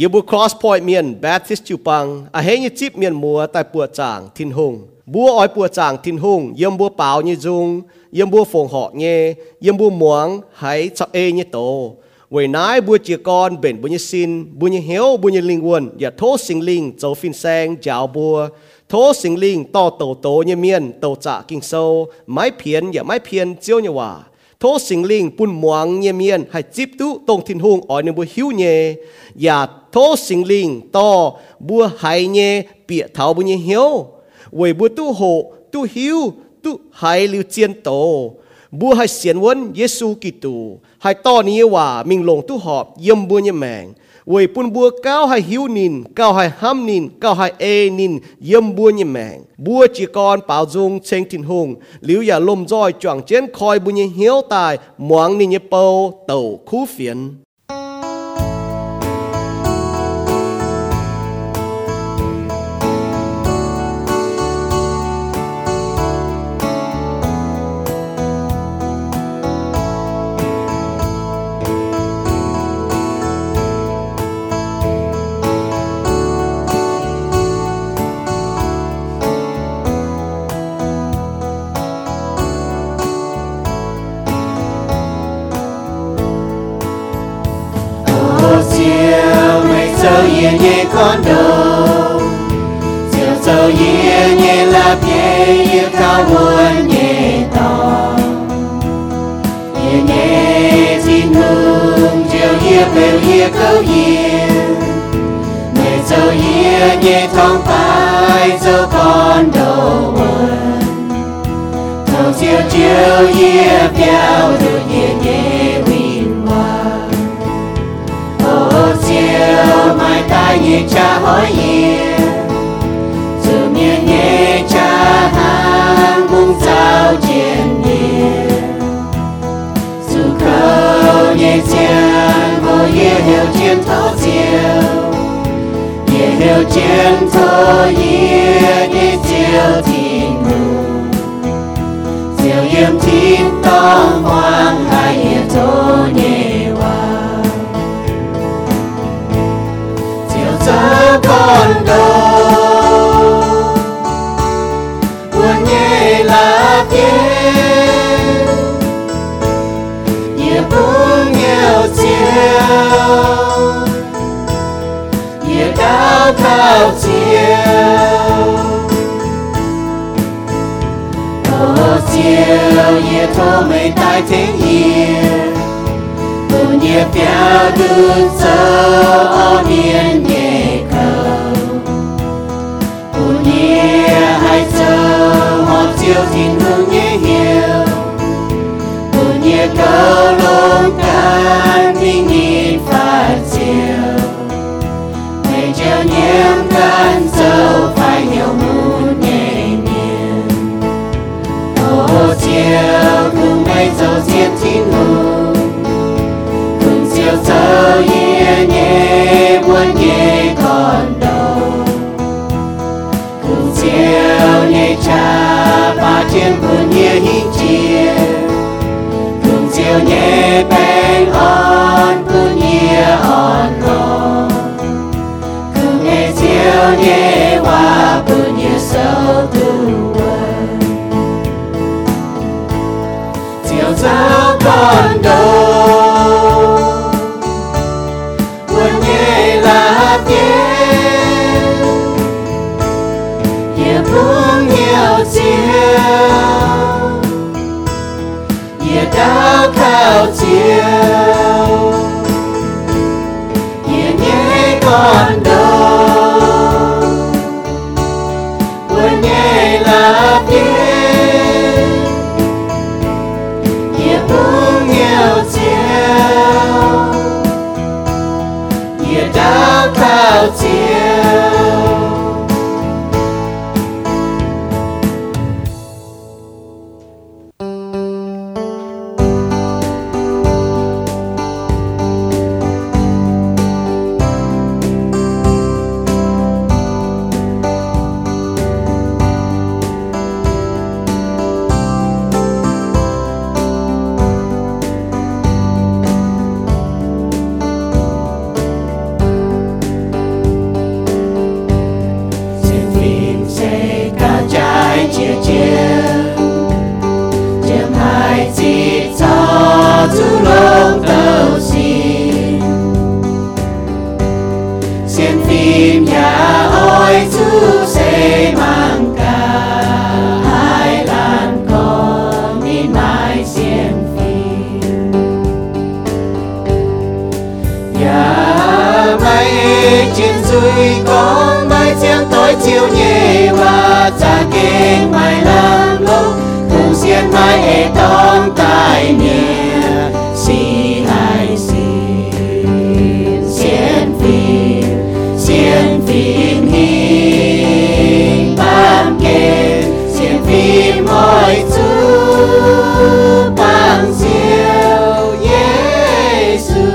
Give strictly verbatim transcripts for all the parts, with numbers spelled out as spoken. Yebu cross point mien Baptist Chupang, a hang chip mien mua tai pua chang tin hung. Bua oi pua chang tin hung, yem bua pao như dung, yem bua phong họ nghe, yem bua muang, hay chọc e như tổ. Way nai bua chia con bền bua như xin, bua như hiếu, bua như linh quân, ya thô sinh linh, châu phin sang, giáo bua. Thô sinh linh, to tổ tổ như mien, tổ trả kinh sâu, mái phiến, ya mái phiến, chiêu như hòa. Thô sinh linh, bun muang như mien, hay chip tú, tông tin hung, oi như bua hiếu nhé, ya thô sinh linh, to, bua hay nhé, bịa tháo bua như hiếu. Vì bùa tu hộ, tu hiếu, tu hãy lưu chiên tổ. Bùa hãy xiên vấn Giê-xu Kitô. Hãy to ní hòa, mình lồng tu họp, yếm bùa nhé mạng. Vì bùn bùa cao hãy hiếu nín, cao hãy ham nín, cao hãy ê nín, yếm bùa nhé mạng. Bùa chỉ còn bảo dung chênh thịnh hùng. Liêu giả lùm dòi choàng chén khói bùa nhé hiếu tài, muang nín nhé bầu, tẩu khu phiền. Con đâu chiều sâu yê nhẹ lạp yê yê cao buồn nhẹ to yê nhẹ xin hương chiều yê bèo yê câu yê mẹ sâu yê nhẹ thong phai sâu con đâu buồn thâu chiều chiều yê béo được yê nhẹ bình hoa ô chiều mai ta nhẹ cha hỏi yên dù miền nhẹ cha hàng mung sao trên yên dù khâu nhẹ chàng hồ yê hiểu chiến thấu chiều yê hiểu chiến thấu yê đi chiều thịnh ngủ diều yêm thịnh tông hoang hai yê thô nhẹ hoa con đâu buồn nhẹ là tiên nhẹ buồn nghèo chiều nhẹ cao cao chiều ô chiều nhẹ thô mây tai thế nhẹ buồn nhẹ béo đứt sâu niên nhẹ yêu tình thương nhé hiểu buồn nhé cao lông can mình nhìn phát chiều để treo nhiễm can sâu phải hiểu muốn nhẹ nhàng ô chiều cùng bay sâu diệt thiên hùng cùng chiều sâu nhẹ nhẹ buồn nhé còn đâu cùng chiều nhẹ cha trên vườn nhẹ hình chia cùng chiều nhẹ bên on cùng nhẹ on lo cùng nhẹ chiều nhẹ hoa cùng nhẹ sâu tương quan chiều gió còn đâu buồn nhẹ là tiên nhẹ buông nhiều chiều cao cao chiều nhẹ nhẹ còn đâu buồn nhẹ là biết nhẹ buông nghèo chiều nhẹ cao cao chiều. nhà ôi xứ sẽ mang cả hai làn con đi mãi xiên phi nhà bay trên dưới con bay xiên tối chiều nhẹ và cha kinh mai làm lúc cùng xiên mai hệ thống tài nhẹ xì hai xì xiên phi xiên phim hình ban kê xiên phim mọi thứ bằng diệu Giê-xu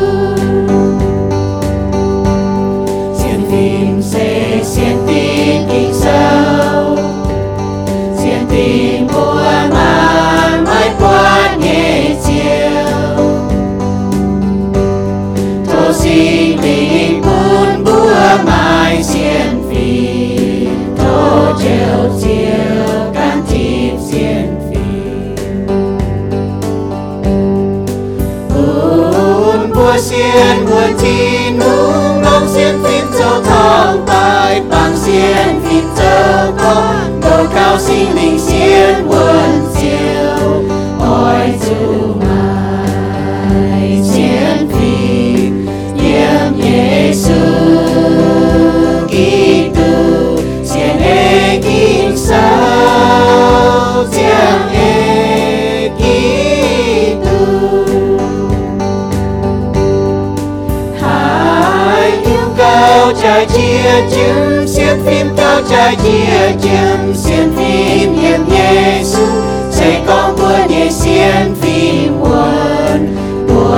xiên phim sẽ xiên tin kinh sâu xiên tin buồn mà mãi qua nghe chiều thô xin mình buồn buồn mai xiên phi thô chiều chiều can thiệp xiên phi buồn buồn xiên buồn thi nung nong xiên phim châu thong bài bằng xiên phim châu con đồ cao sinh linh xiên buồn chiều ôi dù mai xiên phi Diêm Giê-xu Kitô xiên e kinh sao xiên e Kitô hãy yêu cao trái chia chim xiên phim cao trái chia chim xiên phim Diêm Giê-xu sẽ con của nhé xiên phim buồn của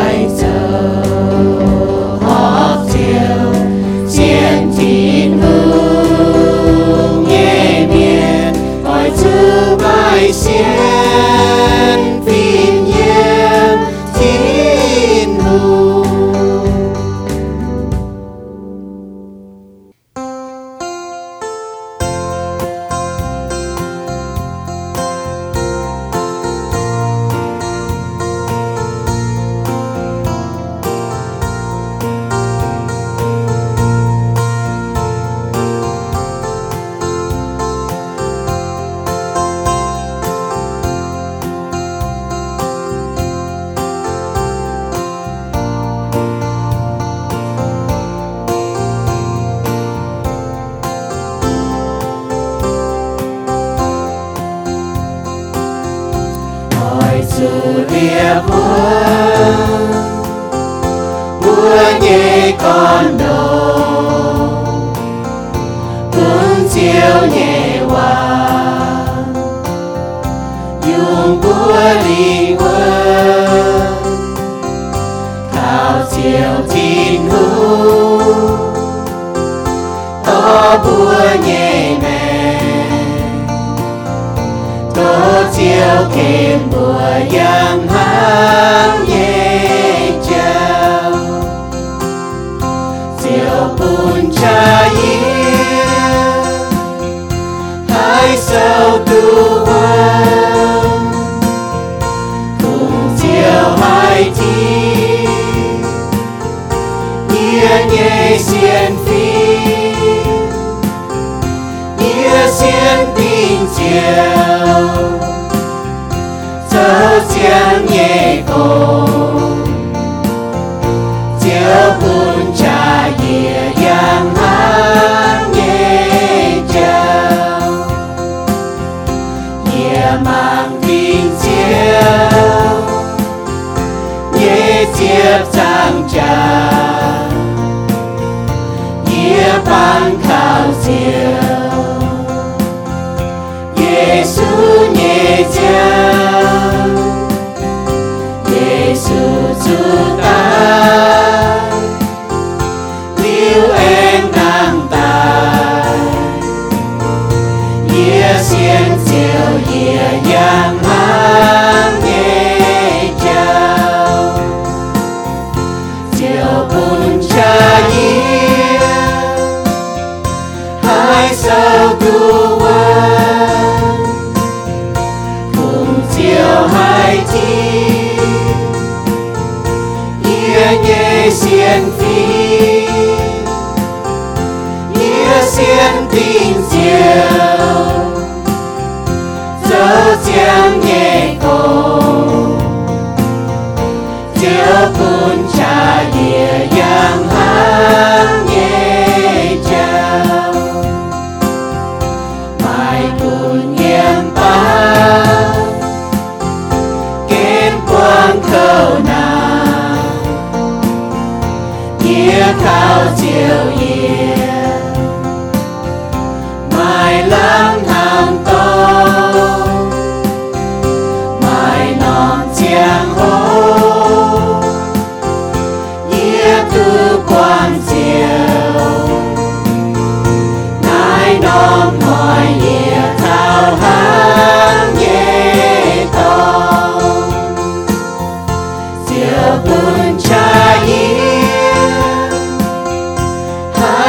ai giờ xiên tin hương nghe miền hỏi thứ bài xiên phim nhiên tin hương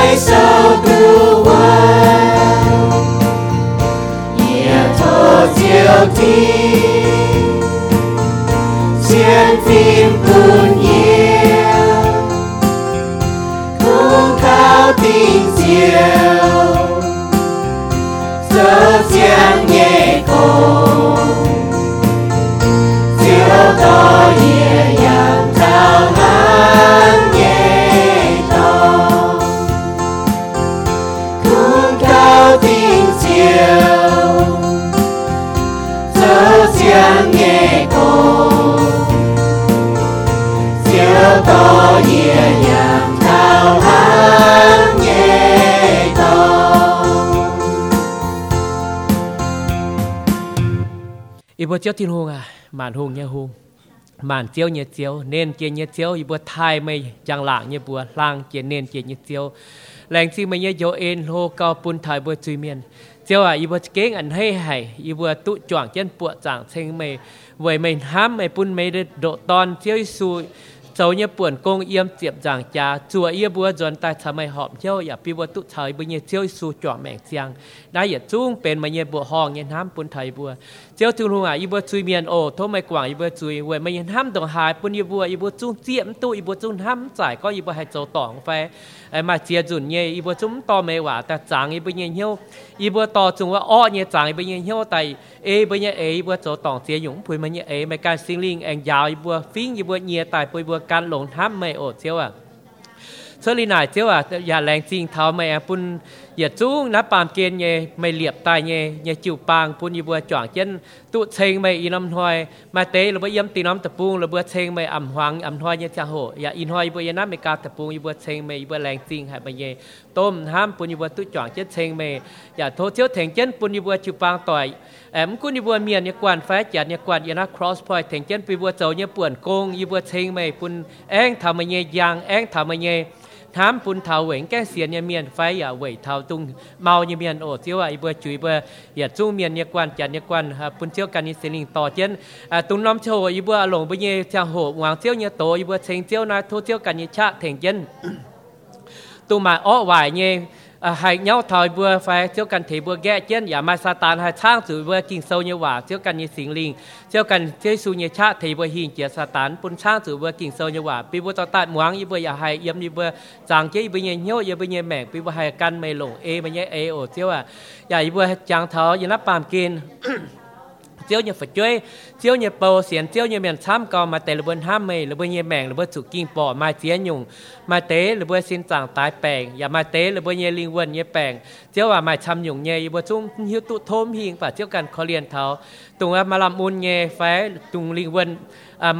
face of the world.也脱掉地千fin不要空靠定焦这将也空就到也要到安也到空靠定焦这将也空到夜阳到寒夜到一波叫天红啊满红也红满蕉也蕉嫩尖也蕉一波太美将浪也波浪尖嫩尖也蕉lãng xí mấy dấu en hô cao bún thái bơ truy miênเจ้า อ่ะ อี บ่ เก่ง อัน ให้ ให้ อี บ่ ตุ จ่อง เจ้น ปั่ว จ่าง เซ็ง เม ไว้ เม ห้าม ไอ้ ปุ้น เม ได้ โด ตอน เจ้า สู่ เจ้า เนี่ย ป่วน กง เอี่ยม เจียบ จ่าง จา จั่ว อี บ่ จน ตาย ทำ ไม หอม เจ้า อย่า ปิ บ่ ตุ ชาย บ่ เนี่ย เจ้า สู่ จ่อง แมง เจียง ได้ อย่า จุ้ง เป็น มา เนี่ย บ่ ห้อง เนี่ย ห้าม ปุ้น ไทย บ่ เจ้า ถึง หงา อี บ่ ซุย เมียน โอ โท ไม่ กว่าง อี บ่ ซุย ไว้ เม เนี่ย ห้าม ต้อง หาย ปุ้น อี บ่ อี บ่ จุ้ง เจียม ตุ อี บ่ จุ้ง ห้าม จ่าย ก็ อี บ่ ให้ เจ้า ตอง ไฟ ไอ้ มา เจีย จุ่น เนี่ย อี บ่ จุ้ง ตอ เม หว่า แต่ จ่าง อี บ่ เนี่ย เหี่ยวอีบัวต่อจงว่าอ้อเนี่ยจางอีบัวเนี่ยเหี้ยวไตเอบัวเนี่ยเออีบัวโจตองเสียหยงพุยมันเนี่ยเอไม่การซิงลิงแองยาวอีบัวฟิ้งอีบัวเนี่ยตายปุยบัวการหลงท้ำไม่โอดเจ้าอ่ะเชอรี่หน่ายเจ้าอ่ะอย่าแรงจริงเท้าไม่แอปุ่นอย่าจุ้งนะปามเกณฑ์เนี่ยไม่เหลียบตายเนี่ยเนี่ยจิ๋วปางปุ่นอีบัวจ่องเช่นตุเชงไม่อีน้ำหอยมาเตะหรือว่าเยี่ยมตีน้ำตะปูหรือบัวเชงไม่อ่ำหวังอ่ำหอยเนี่ยจะโหอย่าอินหอยบัวเนี่ยน้ำไม่กาตะปูอีบัวเชงไม่อีบัวแรงจริงหายไปเนี่ยต้มห้ามปุ่นอีบัวตุจ่องเช่นเชงไม่อย่าโทษเจ้าแทงเช่นปุ่นอีบัวจิ๋วปางต่อยแอมกุนอีบัวเมียนเนี่ยกวนแฝดจัดเนี่ยกวนยานา cross point แทงเช่นปีบัวเจ้าเนี่ยป่วนโกงอีบัวเชงไม่ปุ่นแองทำมาเนี่ยยางแองทำมาเนี่ยถามปุนเทาเหว่งแก้เสียเนี่ยเมียนไฟอย่าเหว่ยเทาตุงเมาเนี่ยเมียนโอดเสียวไอ้เบื่อจุยเบื่ออย่าจุ้งเมียนเนี่ยกวนจัดเนี่ยกวนปุนเสียวกันนี่เสียงต่อเช่นตุงน้ำโชว์ไอ้เบื่อหลงเบื่อเนี่ยเจ้าโหดหวังเสียวเนี่ยโตไอ้เบื่อเชงเสียวนะทุเสียวกันนี่ชะเถียงเช่นตุงมาอ้อไหวเนี่ยหายเงาถอยเบื่อไฟเที่ยวกันเทเบื่อแก่เจียนอย่ามาซาตานหายช่างสื่อเบื่อกิงเซาเยว่าเที่ยวกันยีสิงลิงเที่ยวกันเที่ยวสูเยชะเทเบื่อหิงเจียซาตานปุ่นช่างสื่อเบื่อกิงเซาเยว่าปีเบื่อตอตัดหมวงยีเบื่ออย่าหายเยี่ยมยีเบื่อจางเจียเบื่อเงี้ยวยีเบื่อเงี้ยแหม่งปีเบื่อหายกันไม่หลงเอไม่เงี้ยเอโอเที่ยวอ่ะอย่ายีเบื่อจางเท้ายีนับปามกินเจียวเนี่ยฝดจ้วยเจียวเนี่ยเปาเสียนเจียวเนี่ยเหมือนช้ำกอมาเตะระเบิดห้ามไม่ระเบิดเนี่ยแมงระเบิดสุกิ้งปอมาเจียนยุงมาเตะระเบิดสินต่างตายแปลงอย่ามาเตะระเบิดเนี่ยลิงวนเนี่ยแปลงเจียวว่ามาช้ำยุงเนี่ยอีบัวจุ้มหิวตุโทมหิงป่าเจียวกันเขาเรียนเท้าตรงว่ามาลำมุนเนี่ยแฝงตรงลิงวน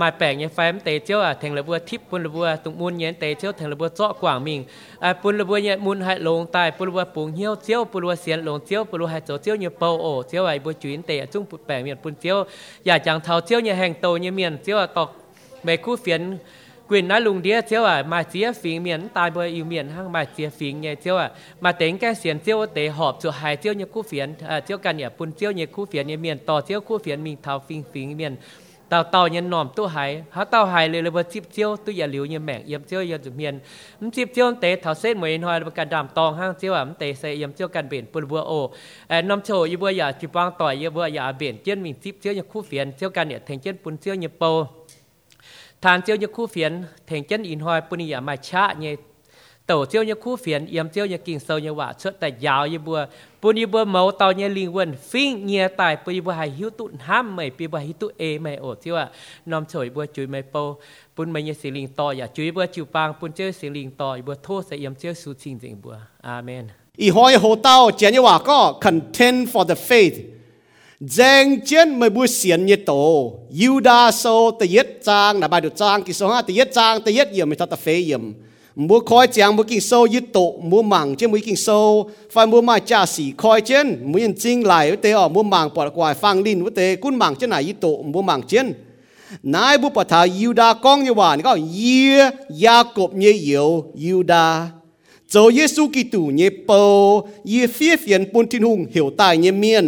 มาแปลงเนี่ยแฝงเตะเจียวแทงระเบิดทิพย์ปุ่นระเบิดตรงมุนเนี่ยเตะเจียวแทงระเบิดเจาะกว่างมิงปุ่นระเบิดเนี่ยมุนหายลงตายปุ่นระเบิดปุ่งเหี้ยวเจียวปุ่นระเบิดเสียนลงเจียวปุ่นระเบิดหายเจ้าเจียวเนี่ยเปาโอเจียวไอ้บัวจุ้นเตะจุ้มปุ่นแปลงเนี่ยปุ่นเจียวอย่าจังเท้าเจียวเนี่ยแห่งโตเนี่ยเมียนเจียวตอกเมคู่เฟียนกวินน้าลุงเดียเจียวอ่ะมาเจียฟิงเมียนตายบ่อยอยู่เมียนห้างมาเจียฟิงเนี่ยเจียวอ่ะมาเต็งแก่เสียนเจียวเตะหอบจั่วหายเจียวเนี่ยคู่เฟียนอ่าเจียวกันเนี่ยปุ่นเจียวเนี่ยคู่เฟียนเนี่ยเมียนต่อเจียวคู่เฟียนมีเท้าฟิงฟิงเมียนเต่าเต่าเนี่ยหน่อมตู้หายหาเต่าหายเลยเลยว่าจิบเจียวตู้ยาเหลียวเนี่ยแหม่งเยี่ยมเจียวเยี่ยมจุ่มเมียนมันจิบเจียวเตะเท้าเส้นเหมือนหอยประการดำตองห้างเจียวอ่ะมันเตะเสียเยี่ยมเจียวกันเบี่ยนปุ่นบัวโอแอนน้ำโชยบัวหยาจิบวางต่อยเยี่ยบัวหยาเบี่ยนเจียนมิงจิบเจียวเนี่ยคู่เฟียนเจียวกันเนี่ยแทงเจียนปุ่นเจียวเนี่ยโปทานเจียวเนี่ยคู่เฟียนแทงเจียนอินหอยปุ่นหยามาชะเนี่ยเต่าเจียวเนี่ยคู่เฟียนเยี่ยมเจียวเนี่ยกิ่งเซาเนี่ยว่าเชิดแต่ยาวเยี่ยบัวปุ่นยีบัวเมาเตาเนี่ยลิงวนฟิ้งเนี่ยตายปุ่นยีบัวหายหิวตุ่นห้ามไม่ปีบัวหิวตุ่นเอไม่โอดที่ว่าน้อมเฉยบัวจุยไม่โปปุ่นไม่เนี่ยสิลิงต่ออย่าจุยบัวจิวปางปุ่นเจ้าสิลิงต่อบัวโทษเสียมเจ้าสู้จริงจริงบัวอาเมนอีหอยโหเตาเจียนเนี่ยว่าก็ contend for the faith แจงเจียนไม่บัวเสียนเนี่ยโตยูดาโซตะเย็ดจางนะบาดุจางกิโซฮะตะเย็ดจางตะเย็ดเยี่ยมไม่ทัดตะเฟยเยี่ยมมัวคอยเจียงมัวกินโซยึดโตมัวหมังเจ้ามัวกินโซไฟมัวมาจ่าสีคอยเช่นมัวยันจริงไหลวเตอมัวหมังปอดกวายฟังดินวเตกุ้นหมังเจ้าไหนยึดโตมัวหมังเช่นนายบุปผายูดากองเยาวานก็เยียยากบเยี่ยวยูดาโจเยซูกิตูเยเปาเยียเฟียเฟียนปุนทินหุงเหี่ยวตายเยเมียน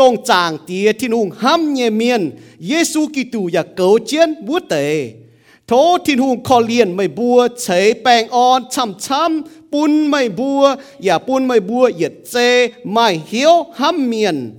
ต้องจางเตียทินหุงห้ำเยเมียนเยซูกิตูอยากเกาเช่นบัวเตโททินหุงคอเลียนไม่บัวเฉยแปลงอ่อนช้ำช้ำ bún mai bua, ya bún mai bua, ya tê mai hiếu ham miền,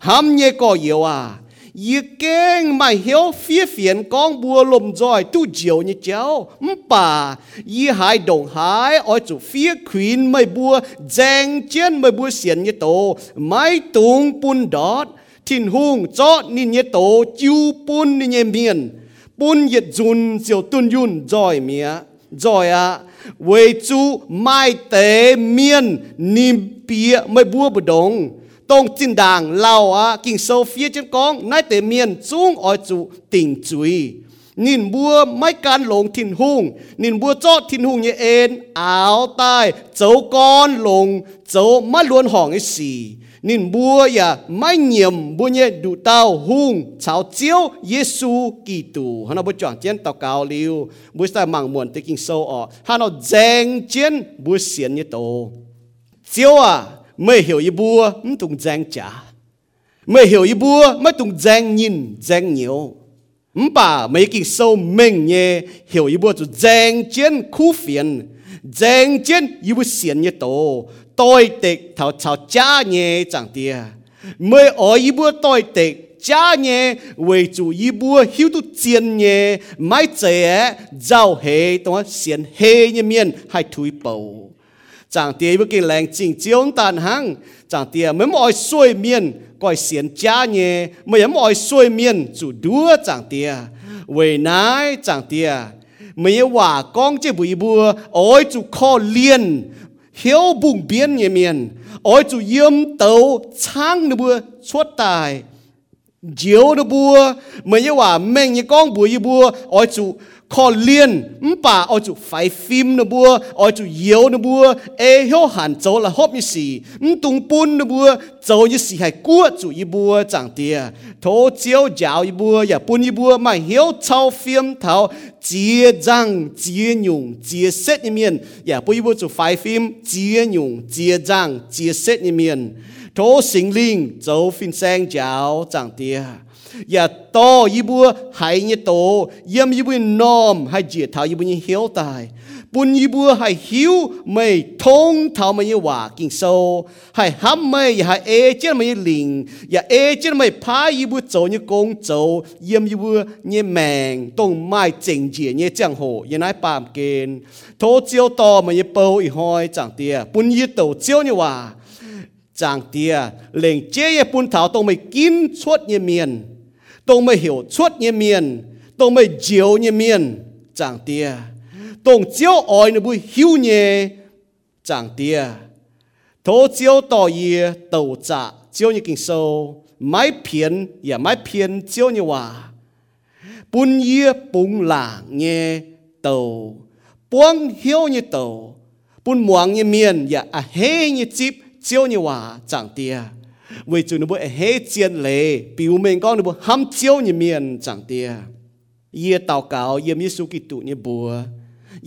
ham nhẹ cò yếu à, ya keng mai hiếu phía phiền con bua lùm rồi tu diều như cháu, mpa, ya hai đồng hai, ôi chủ phía khuyên mai bua, dèn trên mai bua xiên như tổ, mai tung bún đót, thìn hung chót nín như tổ, chiu bún nín như miền, bún ya dùn diều tuân yun rồi mía, rồi à. Với chú mai tế miên niềm bia mới bua bờ đông tông tin đàng lao á kinh sâu phía trên con nái tế miên xuống ở chú tỉnh chuối nín bua mai can lồng thìn hung nín bua cho thìn hung như ên áo tai cháu con lồng cháu mắt luôn hỏng ấy xì nín bua ya mai nhiệm bua nhẹ đủ tao hung cháo chiếu Giêsu Kitô hắn nó bố chọn chiến tàu cao liu bố sai mảng muộn tới kinh sâu ọ hắn nó dèn chiến bố xiên như tổ chiếu à mới hiểu y bua mới tung dèn trả mới hiểu y bua mới tung dèn nhìn dèn nhiều mpa mấy kinh sâu mình nhẹ hiểu y bua tụ dèn chiến khu phiền dèn chiến y bố xiên như tổ tôi tịch thảo chào cha nhé chẳng tia mới ở y bua tôi tịch cha nhé về chủ y bua hiếu tu tiền nhé mai trẻ giàu hề tao xiên hề như miền hay thui bầu chẳng tia bữa kia lành chỉnh chiếu tàn hăng chẳng tia mới mọi xuôi miền coi xiên cha nhé mới mọi xuôi miền chủ đua chẳng tia về nái chẳng tia mấy quả con chơi bụi bua ôi chủ kho liền hiếu bùng biến như miền ôi chủ yếm tàu sáng nó bua suốt tài diếu nó bua mấy như quả mình như con bùi như bua ôi chủ kho liền mpa ôi chủ phải phim nó bua ôi chủ yếu nó bua ê hiếu hẳn cháu là hốp như xì tung bún nó bua cháu như xì hay cua chủ như bua chẳng tìa thố chiếu giáo như bua và bún như bua mà hiếu cháu phim thảo chia răng chia nhung chia xét như miền và bún như bua chủ phải phim chia nhung chia răng chia xét như miền thố sinh linh cháu phim sang giáo chẳng tìa ya to y bua hai như tổ yếm y bua nom hai chia thảo y bua như hiếu tài bun y bua hai hiếu mày thông thảo mày như hòa kinh sâu hai hâm mày hai ê chết mày lình ya ê chết mày phá y bua châu như công châu yếm y bua như mèng tông mai chỉnh chia như chẳng hồ như nái pam kên thố chiêu to mày như bầu y hoi chẳng tia bun y tổ chiêu như hòa chẳng tia lệnh chế y bun thảo tông mày kín suốt như miền tông mới hiểu suốt như miền, tông mới chiếu như miền, chẳng tia, tông chiếu oi nó bùi hiu nhẹ, chẳng tia, thố chiếu tỏ ye tẩu trả chiếu như kinh sâu, mái phiền, ya mái phiền chiếu như hòa, bún ye bún làng nhẹ tẩu, buông hiu như tẩu, bún muang như miền, ya à hê như chip chiếu như hòa, chẳng tia. Vì chúng nó bố hết chiến lệ biểu mình con nó bố hâm chiếu như miền chẳng tia ye tàu cáo yếm Giêsu Kitô như bùa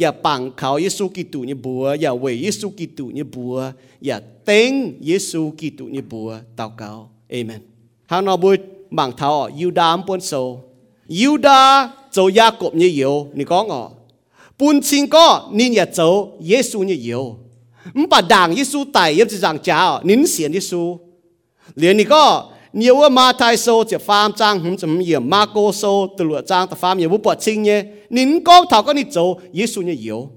ya bằng khảo Giêsu Kitô như bùa ya về Giêsu Kitô như bùa ya tên Giêsu Kitô như bùa tàu cáo amen hàng nó bố bằng thảo Juda muốn sâu Juda châu Jacob như yêu nị có ngọ bún xin có nên ya châu Giêsu như yêu mũ bà đảng Giêsu tài yếm chỉ rằng cháo nín xiên Giêsu liền này có nhiều ở ma thai sâu chỉ farm trang hứng chấm hiểm ma cô sâu từ lụa trang từ farm nhiều bút bọt sinh nhé nín có thảo có nín châu Giêsu như yếu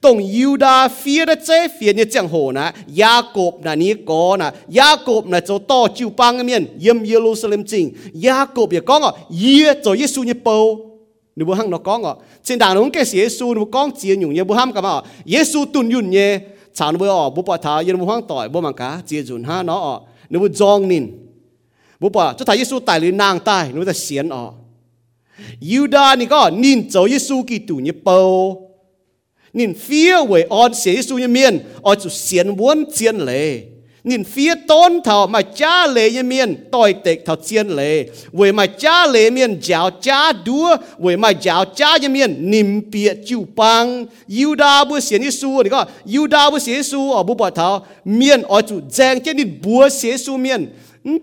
tổng Juda phía đất chế phía như chẳng hồ nè Jacob nè ní có nè Jacob nè châu to chiu bang cái miền yếm Jerusalem chính Jacob giờ có ngọ ye châu Giêsu như bầu nếu bố hăng nó có ngọ trên đàn ông cái Giêsu nếu con chia nhung như bố ham cả mà Giêsu tuân nhung nhé chán bố ở bố bọt thảo yên bố hăng tỏi bố mang cá chia dùn ha nó ở nếu bố dòng nín, bố bảo cho thầy Giêsu tài lên nàng tài, nếu ta xiên ọ, Juda này có nín cháu Giêsu Kitô như bầu, nín phía về on xiên Giêsu như miền, on chủ xiên muốn xiên lệ, nín phía tôn thảo mà cha lệ như miền, tội tịch thảo xiên lệ, về mà cha lệ miền giáo cha đua, về mà giáo cha như miền nín bịa chịu băng, Juda bữa xiên Giêsu này có, Juda bữa xiên Giêsu ở bố bảo thảo miền on chủ giang trên nín búa xiên Giêsu miền,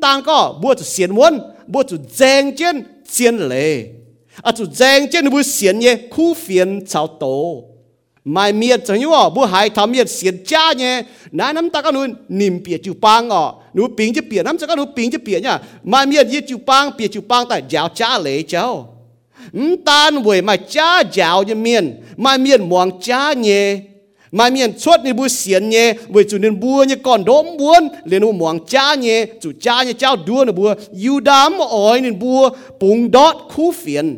tang có búa chủ xiên muốn, búa chủ giang trên xiên lệ, à chủ giang trên búa xiên nhé, khu phiền cháu tổ. mai miệt chẳng nhú bố hải thám miệt xiên cha nhé nãy nắm ta các nụ nìm bịa chịu pang ọ nụ pính chịu bịa nắm cho các nụ pính chịu bịa nhá mai miệt yết chịu pang bịa chịu pang tại giáo cha lấy cháu tan buổi mai cha giáo như miền mai miền muang cha nhé mai miền suốt như bố xiên nhé buổi chủ nên búa như còn đốm buôn liền u muang cha nhé chủ cha như cháu đua nè búa yêu đám ỏi nên búa bùng đót khu phiền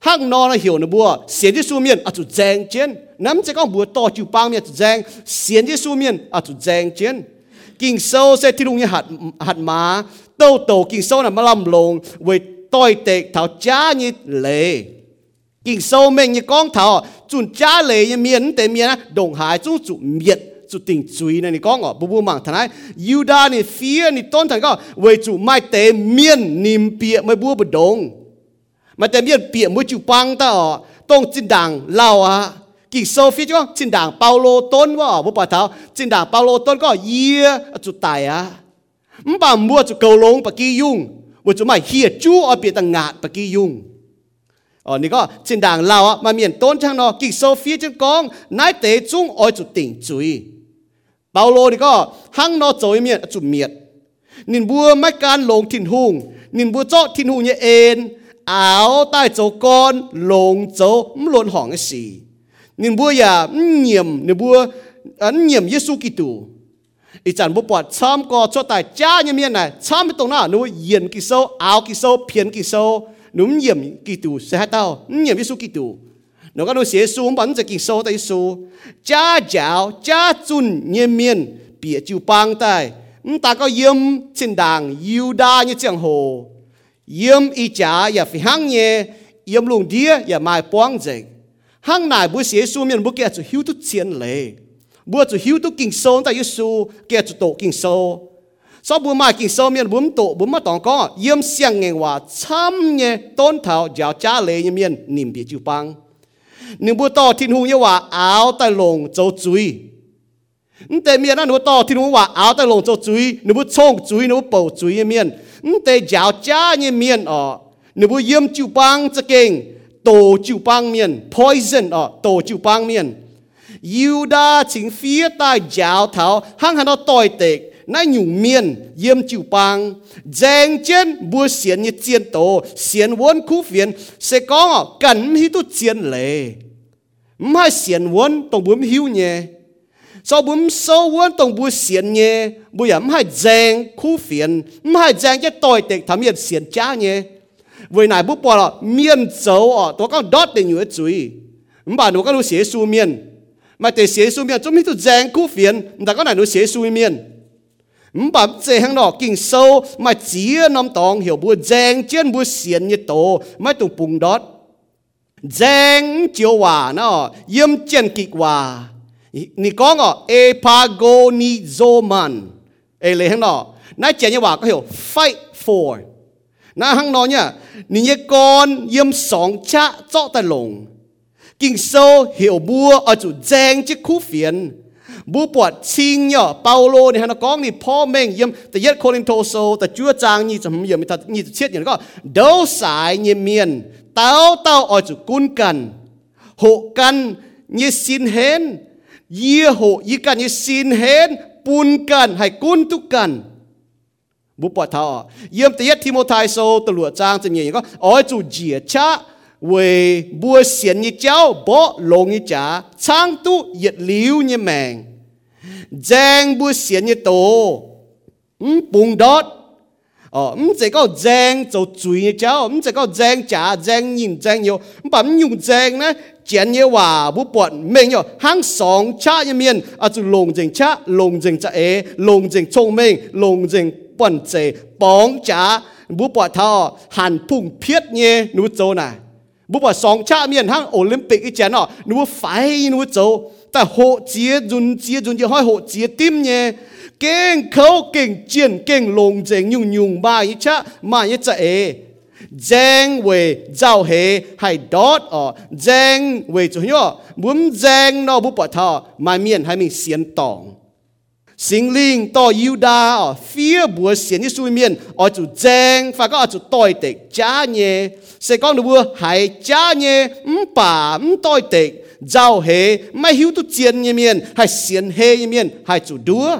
hắc nọ nó hiểu nè búa xiên như su miền à chủ dèn chiến nắm sẽ có búa to chịu pang miệt dèn xiên như su miền à chủ dèn chiến kinh sâu sẽ thi đua như hạt hạt má tâu tàu kinh sâu là mà làm lồng với tôi tệ thảo cha như lệ kinh sâu mình như con thảo chun cha lệ như miền tây miền đồng hải chúng chủ miệt chủ tình chuối này con ở bù bù mảng thằng ấy Yuda này phía này tôn thằng con với chủ mai tây miền niềm bịa mới bùa bờ đồng mà tây miền bịa mới chịu băng ta ở tôn chính đảng lao à kinh sâu phía chứ chính đảng Paulo tôn quá bù bà thảo chính đảng Paulo tôn có yeah chủ tài à mà mua chủ cầu lông bà kia dung với chúng mày hiệt chú ở biệt tầng ngạt và kỳ dùng ở này có trên đảng Lào á mà miền tôn trang nó kỳ sâu phía trên con nái tế chúng ở chủ tỉnh chuối bao lô này có hăng nó dối miền chủ miệt nên bua mách can lồng thìn hùng nên bua chót thìn hùng như ên áo tai cháu con lồng cháu luôn hỏng cái gì nên bua già nhiệm nên bua ấn nhiệm Giêsu Kitô ý chẳng bố bỏ chăm có cho tài cha như miền này chăm với tổng nào nó yên kỳ sâu áo kỳ sâu phiền kỳ sâu nó nhiễm kỳ tù sẽ tao nhiễm Giêsu Kitô nó có nó sẽ xuống bắn ra kỳ sâu tay su cha giáo cha chun như miền bịa chiu bang tay ta có yếm trên đàng yêu đa như chẳng hồ yếm y cha và phải hăng nhẹ yếm luồng đĩa và mai quang dịch hăng này bố sẽ xuống miền bố kia cho hiếu thức chiến lệ bữa chủ hiếu tu kinh sâu tại Giêsu kia chủ tổ kinh sâu sau bữa mai kinh sâu miền bướm tổ bướm mắt tòng có yếm xiang nghe hòa chăm nghe tôn thảo giáo cha lệ như miền niệm bịa chịu băng nhưng bữa to thiên hùng như hòa áo tai lồng châu chuối tề miền ăn bữa to thiên hùng hòa áo tai lồng châu chuối nếu bữa trông chuối nếu bầu chuối như miền tề giáo cha như miền ở nếu bữa yếm chịu băng chắc kinh tổ chịu băng miền poison ở tổ chịu băng miền yêu đa chính phía tai giáo thảo hăng hăng nó tồi tệ nãy nhung miên yếm chịu bang dèn trên bua xiên như chiến tổ xiên vốn khu phiền sẽ có cần hít tu chiến lệ mai xiên vốn tổng bướm hiu nhé sau bướm sâu vốn tổng bua xiên nhé bua yếm hai dèn khu phiền mai dèn cái tồi tệ thắm miên xiên cha nhé với này bút bỏ là miên sâu ở tôi có đót để nhớ chuối mà nó có nó sẽ su miên mà để xé xuống miền chúng mình tụt giang cú phiền, đã có này nó xé xuống miền, bấm xé hàng nọ kinh sâu, mà chỉ nằm tòng hiểu bùa giang trên bùa xiên như tổ, mà tụt bùng đót, giang chiều hòa nọ, yếm trên kịch hòa, nị có ngọ epagonizoman, ấy lấy hàng nọ, nãy chén như hòa có hiểu fight for, nãy hàng nọ nhá, nị như con yếm sóng cha cho ta lồng. Kinh sâu hiểu bua ở chủ giang chiếc khu phiền bua bọt xin nhở Paulo này hắn nó có này Paul mình yếm tại yết Corinto sâu tại chúa trang như chấm yếm thật như chết nhở có đấu sải như miền tao tao ở chủ cun cần hộ cần như xin hến yê hộ yê cần như xin hến pun cần hay cun tu cần bua bọt thọ yếm tại yết Timothy sâu tại lụa trang chấm nhở có ở chủ dìa cha về bua xiên như cháu bỏ lồng như chả sang tu yết liu như mèn giang bua xiên như tổ bùng đót ờ sẽ có giang cháu chuối như cháu sẽ có giang chả giang nhìn giang nhiều bấm nhung giang nè chén như hòa bút bọn mình nhiều hang sóng cha như miền à chú lồng dình cha lồng dình cha é lồng dình trông mình lồng dình bọn trẻ bóng chả bút bọn thọ hàn phùng piết nhé nút châu này bố bảo song cha miền hang Olympic ý chén nọ nụ phải nụ châu ta hộ chia dùn chia dùn chia hỏi hộ chia tim nhé kinh khâu kinh chiến kinh lồng dèn nhung nhung ba ý cha mà ý cha é dèn về giàu hệ hay đót ở dèn về chỗ nhọ muốn dèn nó bố bảo thọ mà miền hay mình xiên tòng sinh linh to Yuda ở phía búa xiên như suy miền ở chỗ dèn phải có ở chỗ tồi tệ cha nhé sẽ có được búa hãy cha nhé, ấm bà, ấm tôi tệ, giàu hế mai hiu tu chiến như miền hay xiên hê như miền hay chủ đúa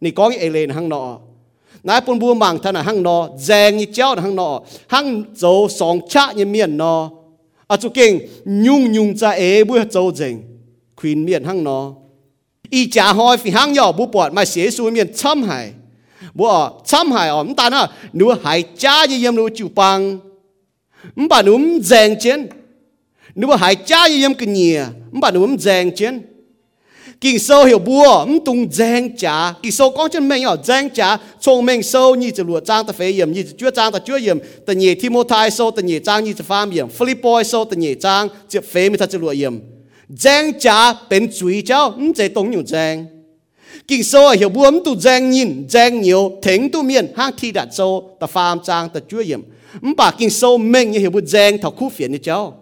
nị có cái lên hang nọ nãy pun bua mảng thân là hang nọ dèng như chéo là hang nọ hang dầu sòng chạ như miền nọ à chủ kinh nhung nhung cha é bua dầu dèng khuyên miền hang nọ y trả hoi phi hang nhỏ bua bọt mai xé xuôi miền chăm hải bua chăm hải ỏm ta nọ nua hải cha như yếm nua chịu bằng mắm bà núm dèng chiến nếu mà hải cha như em kinh nhỉ, mà nếu em dèn chén, kinh sâu hiểu bùa, em tung dèn trả, kinh sâu có chân mình ở dèn trả, trong mình sâu như từ lúa trang ta phải yểm, như từ chúa trang ta chúa yểm, từ nhị Timothy sâu từ nhị trang như từ phàm yểm, Philippi sâu từ nhị trang, từ phế mới ta từ lúa yểm, dèn trả, bên chuối cháu, em dễ tung nhiều dèn, kinh sâu hiểu bùa em tung dèn nhìn, dèn nhiều, thính tu miền, hang thi đặt sâu, từ phàm trang ta chúa yểm, em bà kinh sâu mình như hiểu bùa dèn thảo khu phiền như cháu.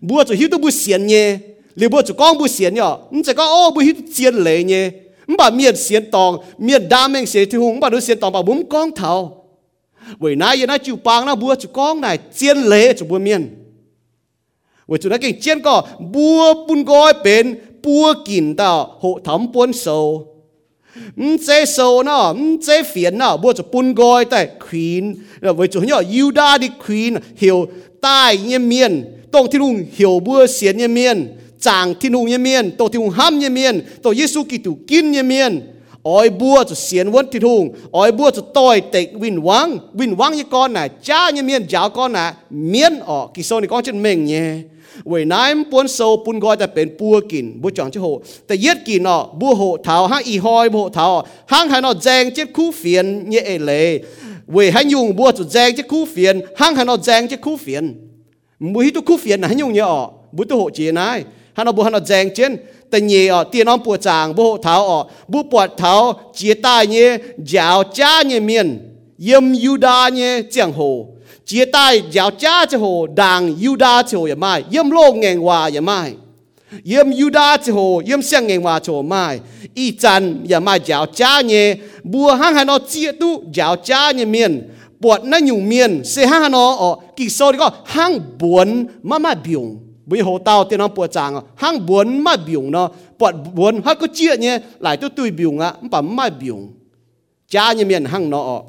Bùa chủ hiếu tu bùa xiên nhé, liệu bùa chủ con bùa xiên nhở, mình sẽ có ô bùa hiếu xiên lệ nhé, mình bảo miệt xiên tòng, miệt đa mình sẽ thì hùng bảo đối xiên tòng bảo bùm con thầu, buổi nay giờ nay chịu bằng na bùa chủ con này xiên lệ chủ bùa miền, buổi chủ này kinh xiên cỏ bùa bún gói bền bùa gìn tao hộ thắm bún sầu, mình sẽ sầu nọ, mình sẽ phiền nọ bùa chủ bún gói tại queen, rồi buổi chủ nhở Yuda đi queen hiểu tai như miền. Tông thiên hùng hiểu bua xiên như miền, chàng thiên hùng như miền, tổ thiên hùng ham như miền, tổ Giêsu Kitô kinh như miền. Ôi bua cho xiên vốn thiên hùng, ôi bua cho tôi tệ win wang, win wang như con này, cha như miền, giáo con này, miền ở kỳ sau này con trên mình nhé. Vậy nay buôn sâu buôn gọi là bên bua kín, bua chọn chứ hộ, tại yết kín nọ, bua hộ thảo hang y hoi bua hộ thảo, hang hai nọ dèn chết khu phiền như lệ. Vậy hang dùng bua cho dèn chết khu phiền, hang hai nọ dèn chết khu phiền. Mùi hít tu khu phiền này nhung nhở, bút tu hộ chế này, hắn nó bút hắn nó dèn trên, tại nhì ở tiền ông bùa chàng bút hộ tháo ở, bút bọt tháo chia tai nhé, giáo cha nhé miền, yếm Yuda nhé chẳng hồ, chia tai giáo cha chẳng hồ, đàng Yuda chẳng hồ vậy mai, yếm lô ngàn hòa vậy mai, yếm Yuda chẳng hồ, yếm sang ngàn hòa chẳng mai, y chăn vậy mai giáo cha nhé, bùa hắn hắn nó chia tu giáo cha nhé miền. Bột nó nhung miền, xe hang nó ở kỳ sau thì có hang buồn mà mà biếng, bây hồ tao tên nó bột chàng hang buồn mà biếng nó, bột buồn hết có chuyện nhé, lại tôi tui biếng á, bấm mà biếng, cha như miền hang nó ở,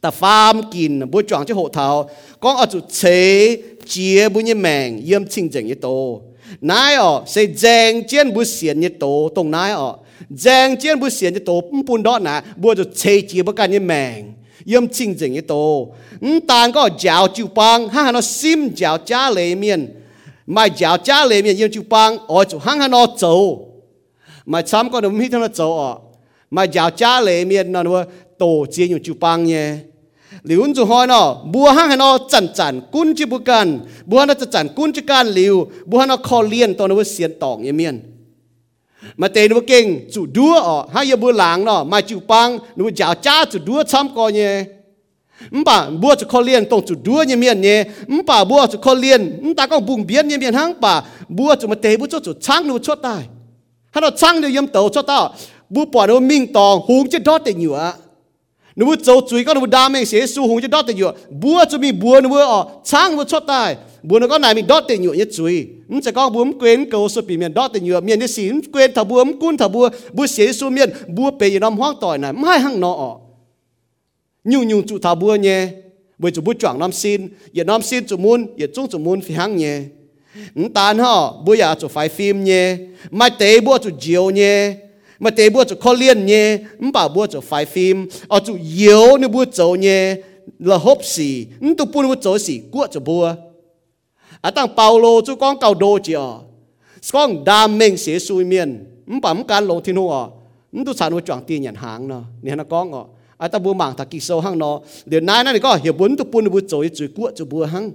ta farm kín, bôi tròn cho hộ thảo, con ở chỗ chế chia bôi như mèn, yếm chinh chỉnh như tổ, nái ở xe dèn trên bôi xiên như tổ, tông nái ở dèn trên bôi xiên như tổ, bún đó nè, bôi chỗ chế chia bôi cái như mèn. Yếm chinh chỉnh như tổ, tàn có giáo chịu bằng, hang nó sim giáo cha lệ miền, mà giáo cha lệ miền yếm chịu bằng, ở chỗ hang nó châu, mà chăm có đúng hít nó châu ở, mà giáo cha lệ miền nó nuôi tổ chia nhiều chịu bằng nhé, liu ấn chủ hỏi nó, bùa hang nó chẩn chẩn cún chịu bực gan, bùa nó chẩn chẩn cún chịu gan liu, bùa nó khó liên tổ nó với xiên tòng như miền. Mà tê nó kinh chủ đua ở hai giờ bữa làng nó mà chịu bằng nó giáo cha chủ đua chăm coi nhé, bà bùa chủ con liền tông chủ đua như miền nhé, bà bùa chủ con liền ta có bùng biến như miền hăng bà bùa chủ mà tê bùa chủ trăng nó chốt tai, hắn nó trăng đều yếm tàu chốt tao bùa bỏ nó minh tòng hùng chết đót để nhựa, nó bùa châu chuối có nó bùa đam mê xé su hùng chết đót để nhựa, bùa chủ mình bùa nó bùa ở trăng bùa chốt tai. Bùa nó con này mình đót tiền nhựa nhất suy, mình sẽ có bướm quên cầu số bị miền đót tiền nhựa miền nhất xí quên thà bướm cún thà bùa bùa xé số miền bùa bể năm hoang tỏi này mai hăng nọ, nhung nhung trụ thà bùa nhé, bởi chủ bùa chọn năm xin, giờ năm xin chủ môn, giờ trung chủ môn phi hăng nhé, tàn họ bùa giờ chủ phải phim nhé, mai tế bùa chủ diều nhé, mai tế bùa chủ khó liên nhé, mình bảo bùa chủ phải phim, ở chủ yếu nếu bùa châu nhé, là hốp xì, mình tụ bùa bùa châu xì của chủ bùa. À tăng Paulo chú con cầu đồ chị ở, con đam mê xế xui miền, mắm bấm can lồng thiên hô ở, mắm tu sản nuôi chọn tiền nhận hàng nè, nè nó con ở, à ta buôn mảng ta kỳ sâu hăng nó, điều này nó thì có hiểu bốn tu buôn tu buôn chối chối cuộn chối buôn hăng,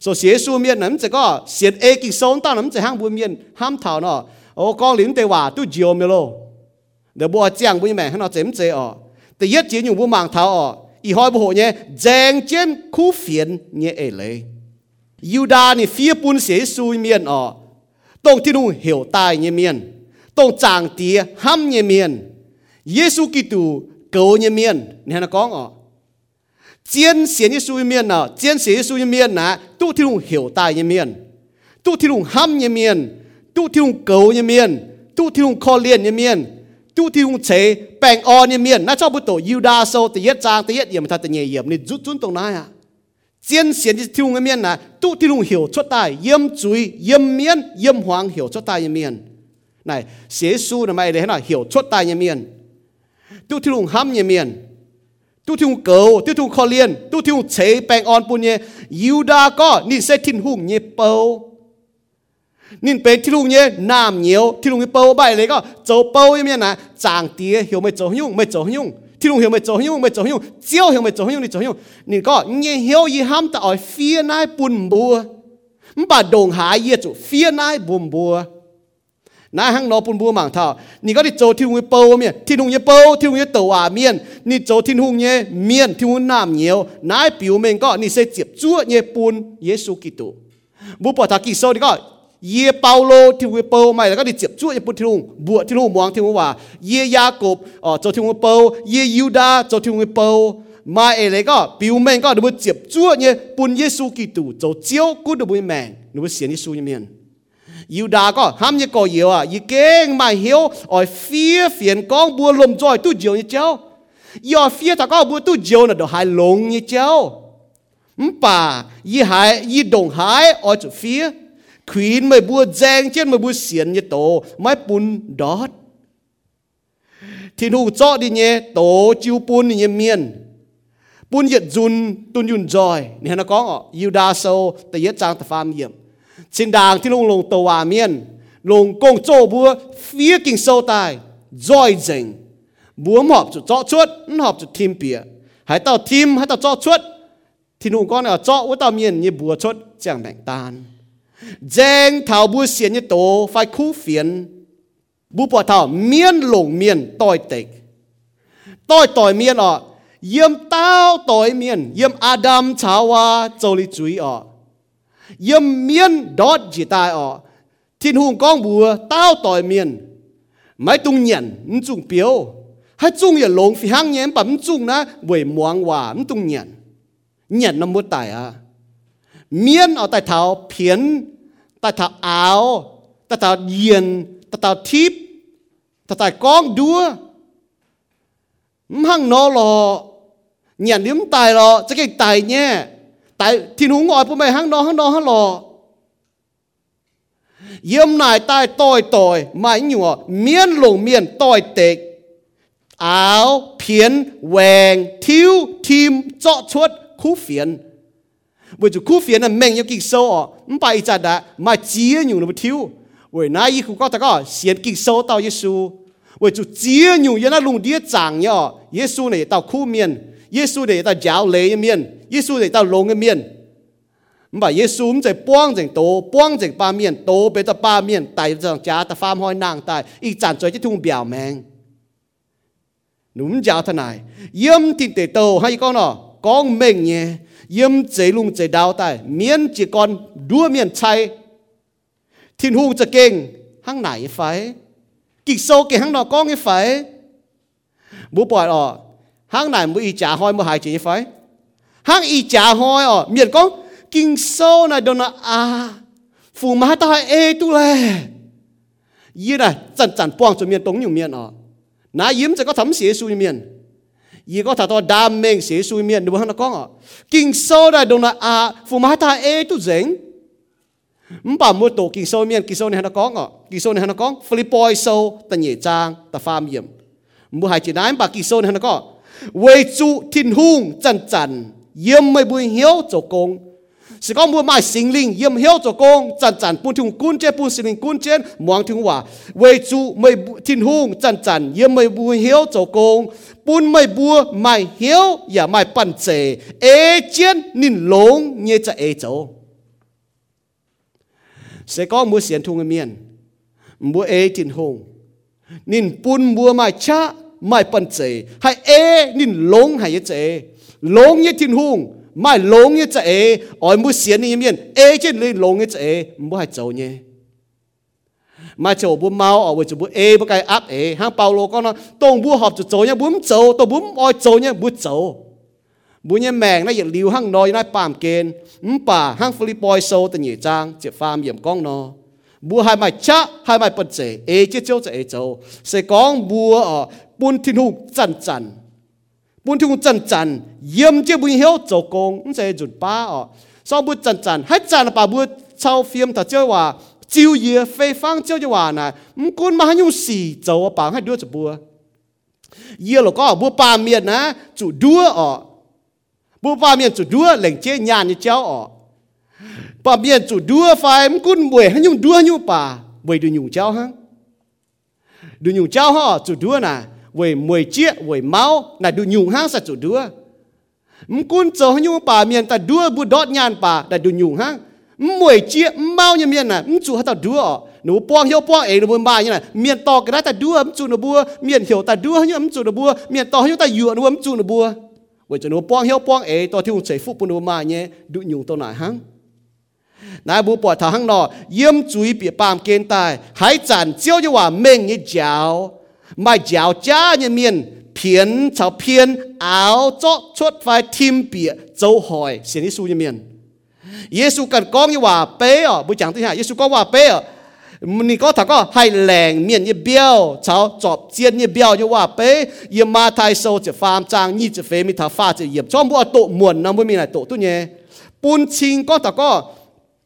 số xế xui miền nấm sẽ có xiên e kỳ sâu ta nấm sẽ hăng buôn miền ham thảo nọ, ô con lính tây hòa tu diều mê lô, để buôn chàng buôn mẻ hăng nó chém chém ở, để yết chiến nhung buôn mảng thảo ở, y hoi buôn hộ nhé, dèn trên khu phiền nhé ế lệ. Yuda ni phía bún xế xui miền ở, tông thiên hùng hiểu tài như miền, tông chàng tía hâm như miền, Giêsu Kitô cầu như miền, nên nó có ở, chiến xế như xui miền ở, chiến xế xui miền nè, tu thiên hùng hiểu tài như miền, tu thiên hùng hâm như miền, tu thi hung cầu như miền, tu thi hung kho liền như miền, tu thi hung chế bèn o như miền. Nã cho bút tổ Yuda sâu tự yết trang tự yết yểm thật tự nhẹ yểm nên rút rút tông nái à. Chiến xiên thi hung như miền là tu thi hung hiểu cho tai yếm chuối yếm miền yếm hoàng hiểu cho tai như miền. Này, Giêsu là mày đấy nào hiểu cho tai như miền. Tu thi hung hâm như miền. Tu thi hung cầu, tu thi hung kho liền, tu thi hung chế bèn on bún nhẹ. Yuda có nên sẽ thi hung nhẹ bao. Nên bên thi lùng nhé, nam nhiều, thi lùng cái bầu bài đấy có, cháu bầu như thế này, chàng tía hiểu mấy cháu nhung, mấy cháu nhung, thi lùng hiểu mấy cháu nhung, mấy cháu nhung, chiếu hiểu mấy cháu nhung, mấy cháu nhung, nên có nghe hiểu gì ham ta ở phía này buồn bùa, bà đồng hái gì chỗ phía này buồn bùa, nãy hàng nó buồn bùa mảng thảo, nên có đi cháu thi lùng cái bầu miền, thi lùng cái bầu, thi lùng cái tàu à miền, nên cháu thi lùng nhé miền, thi lùng nam nhiều, nãy biểu mình có, nên sẽ tiếp chúa nhé buồn, Giêsu Kitô, bố bảo thà kỳ sau đi có. Ye Paulo thì người Paul mày là các đi chụp chuỗi như bút thiêu bùa thiêu muang thiêu hòa ye Jacob ở chỗ thiêu người Paul ye Juda chỗ thiêu người Paul mai ấy các biểu mệnh các được bút chụp chuỗi như bút Giêsu Kitô chỗ chiếu cũng được bút mệnh được bút xiên Giêsu như miền Juda các ham như coi nhiều à ye keng mai hiếu ở phía phiền con bùa lồng roi tu diều như cháu ở phía thằng các bùa tu diều là đồ hài lồng như cháu bà ye hài ye đồng hài ở chỗ phía Queen mới bua giang chết mới bua xiên như tổ máy bún đót thì hù cho đi nhé tổ chiu bún như miền bún nhiệt dùn tuôn dùn rồi nên nó có ngọ yêu đa sâu tại yết trang tập phàm nhiệm xin đàng thì lùng lùng tàu à miền lùng công châu bua phía kinh sâu tài rồi dành búa họp chụp cho chuốt họp chụp thêm bìa hãy tàu thêm hãy tàu cho chuốt thì hù con ở cho với tàu miền như búa chuốt chẳng đành tan Giang thảo bùa xiên như tổ phải khu phiền bùa bỏ thảo miên lùng miên tòi tịch tòi tòi miên ọ yếm tao tòi miên yếm Adam cháu hoa châu lý chúi ọ yếm miên đót dì tai ọ thiên hùng con bùa tao tòi miên máy tung nhận chung biếu hay chung nhận lùng phi hăng nhém bấm chung ná buổi muang hòa tung nhận nhận nó mua tài à miên ở tại thảo phiến tại thảo áo tại thảo điền tại thảo thíp tại thảo con đua hăng nó lò nhận liếm tài lò chắc cái tài nhé tại thì hú ngồi bố mày hăng nó hăng nó hăng lò yếm này tai tòi tòi mãi nhủa miên lùng miên tòi tệ áo phiến quèng thiếu thim chọ chuốt khú phiến bởi chú khu phiền là mình như kịch sâu ọ Mà bà ý chặt đã mà chía nhung nó bật thiếu bởi nãy ý khu có ta có xiến kịch sâu tao Giêsu bởi chú chía nhung như nó lùng đĩa chẳng nhé ọ Giêsu này tao khu miền Giêsu này tao giáo lễ như miền Giêsu này tao lông như miền Mà bà Giêsu cũng chạy bóng dành tố bóng dành ba miền tố bế ta ba miền tại dòng chá ta phàm hỏi nàng tại ý chẳng cho chứ thùng bèo mẹng Núm giáo thân này Yếm thịnh tế tàu hay con ọ con mình nhé yếm chế lung chế đào tài miên chỉ còn đua miên chay thiên hùng chế kinh hăng nải phải kịch sâu kinh hăng nọ con cái phải bố bỏi ọ hăng nải mỗi y trả hoi mỗi hai chỉ phải hăng y trả hoi ọ miền con kinh sâu này đâu nọ à phù má tao hay ê tu lè yếm này chẩn chẩn buông cho miền tống nhiều miền ọ ná yếm chế có thấm xế xui miền Yếm có thà to đam mê xế xui miền đúng không nó con ọ kinh sâu này đâu là à phù má ta ê tu dính bà mua tổ kinh sâu miền kinh sâu này nó có ngọ kinh sâu này nó có Philippoi sâu ta nhẹ trang ta phàm yểm mua hai chị nái bà kinh sâu này nó có quê trụ thiên hung chần chần yếm mới bùi hiếu chỗ công sẽ có mua mai sinh linh yếm hiếu chỗ công chần chần buôn thùng cún trên buôn sinh linh cún trên muang thùng hòa quê trụ mới thiên hung chần chần yếm mới bùi hiếu chỗ công buôn mày bua mày hiếu và mày bận chế ế chiến nín lông như cha ế cháu sẽ có mua xiên thùng ở miền mua ế thiên hùng nín buôn mua mày cha mày bận chế hay ế nín lông hay như chế lông như thiên hùng mày lông như cha ế ở mua xiên như miền ế chiến lên lông như chế mua hai cháu nhé mà chỗ bún mau ở với chỗ bún e bún cái áp e hang Paulo con nó tông bún họp chỗ chỗ nhá bún chỗ tông bún oi chỗ nhá bún chỗ bún nhá mèng nó hiện liều hang nồi nó pàm kền ấm bà hang Philippoi sâu từ nhị trang chẹp phàm hiểm con nó mua hai mai cha hai mai bận chế ế chế châu chế châu sẽ có mua ở buôn thiên hùng chăn chăn buôn thiên hùng chăn chăn yếm chế buôn hiếu châu công cũng sẽ rụt ba ở sau buôn chăn chăn hết chăn là bà buôn sau phim thật chơi hòa chiều ye phê phang chơi chơi hòa này muốn mà hay nhung xì châu bà hay đưa cho bua ye là có ở bua ba miền á chủ đua ở bua ba miền chủ đua lệnh chế nhà như cháu ở bà miền chủ đua phải muốn buổi hay nhung đua nhung bà buổi được nhung cháu hả được nhung cháu hả chủ đua nè buổi mười chiếc buổi máu là được nhung hang sạch chủ đua muốn cháu hay nhung bà miền ta đua bua đót nhàn bà là được nhung hang mười chiếc máu như miền này chủ hết ta đua nụ bong hiếu bong ấy nụ bong bài như này miền to cái đó ta đua ấm chủ nụ bua miền hiểu ta đua như ấm chủ nụ bua miền to như ta dựa nụ ấm chủ nụ bua buổi chủ nụ bong hiếu bong ấy to thiếu chảy phúc bun nụ bài nhé đụ nhung to nải hang nãy bố bỏ thằng hăng nọ yếm chuối bị bám kén tai hái chản chiếu như hòa mình như giáo mà giáo cha như miền phiến chảo phiến áo chót chốt vai thim bịa châu hỏi xin đi su như miền Giêsu cần con như hòa bé ở buổi chẳng thứ hai Giêsu có hòa bé ở mình có thằng có hai lẻng miền như béo cháo chọp chiên như béo như hòa bé yếm ma thái sâu chỉ phàm trang như chỉ phế mi thà pha chỉ yếm cho mua tổ muộn năm mươi mi này tổ tu nhé bún chinh có thằng có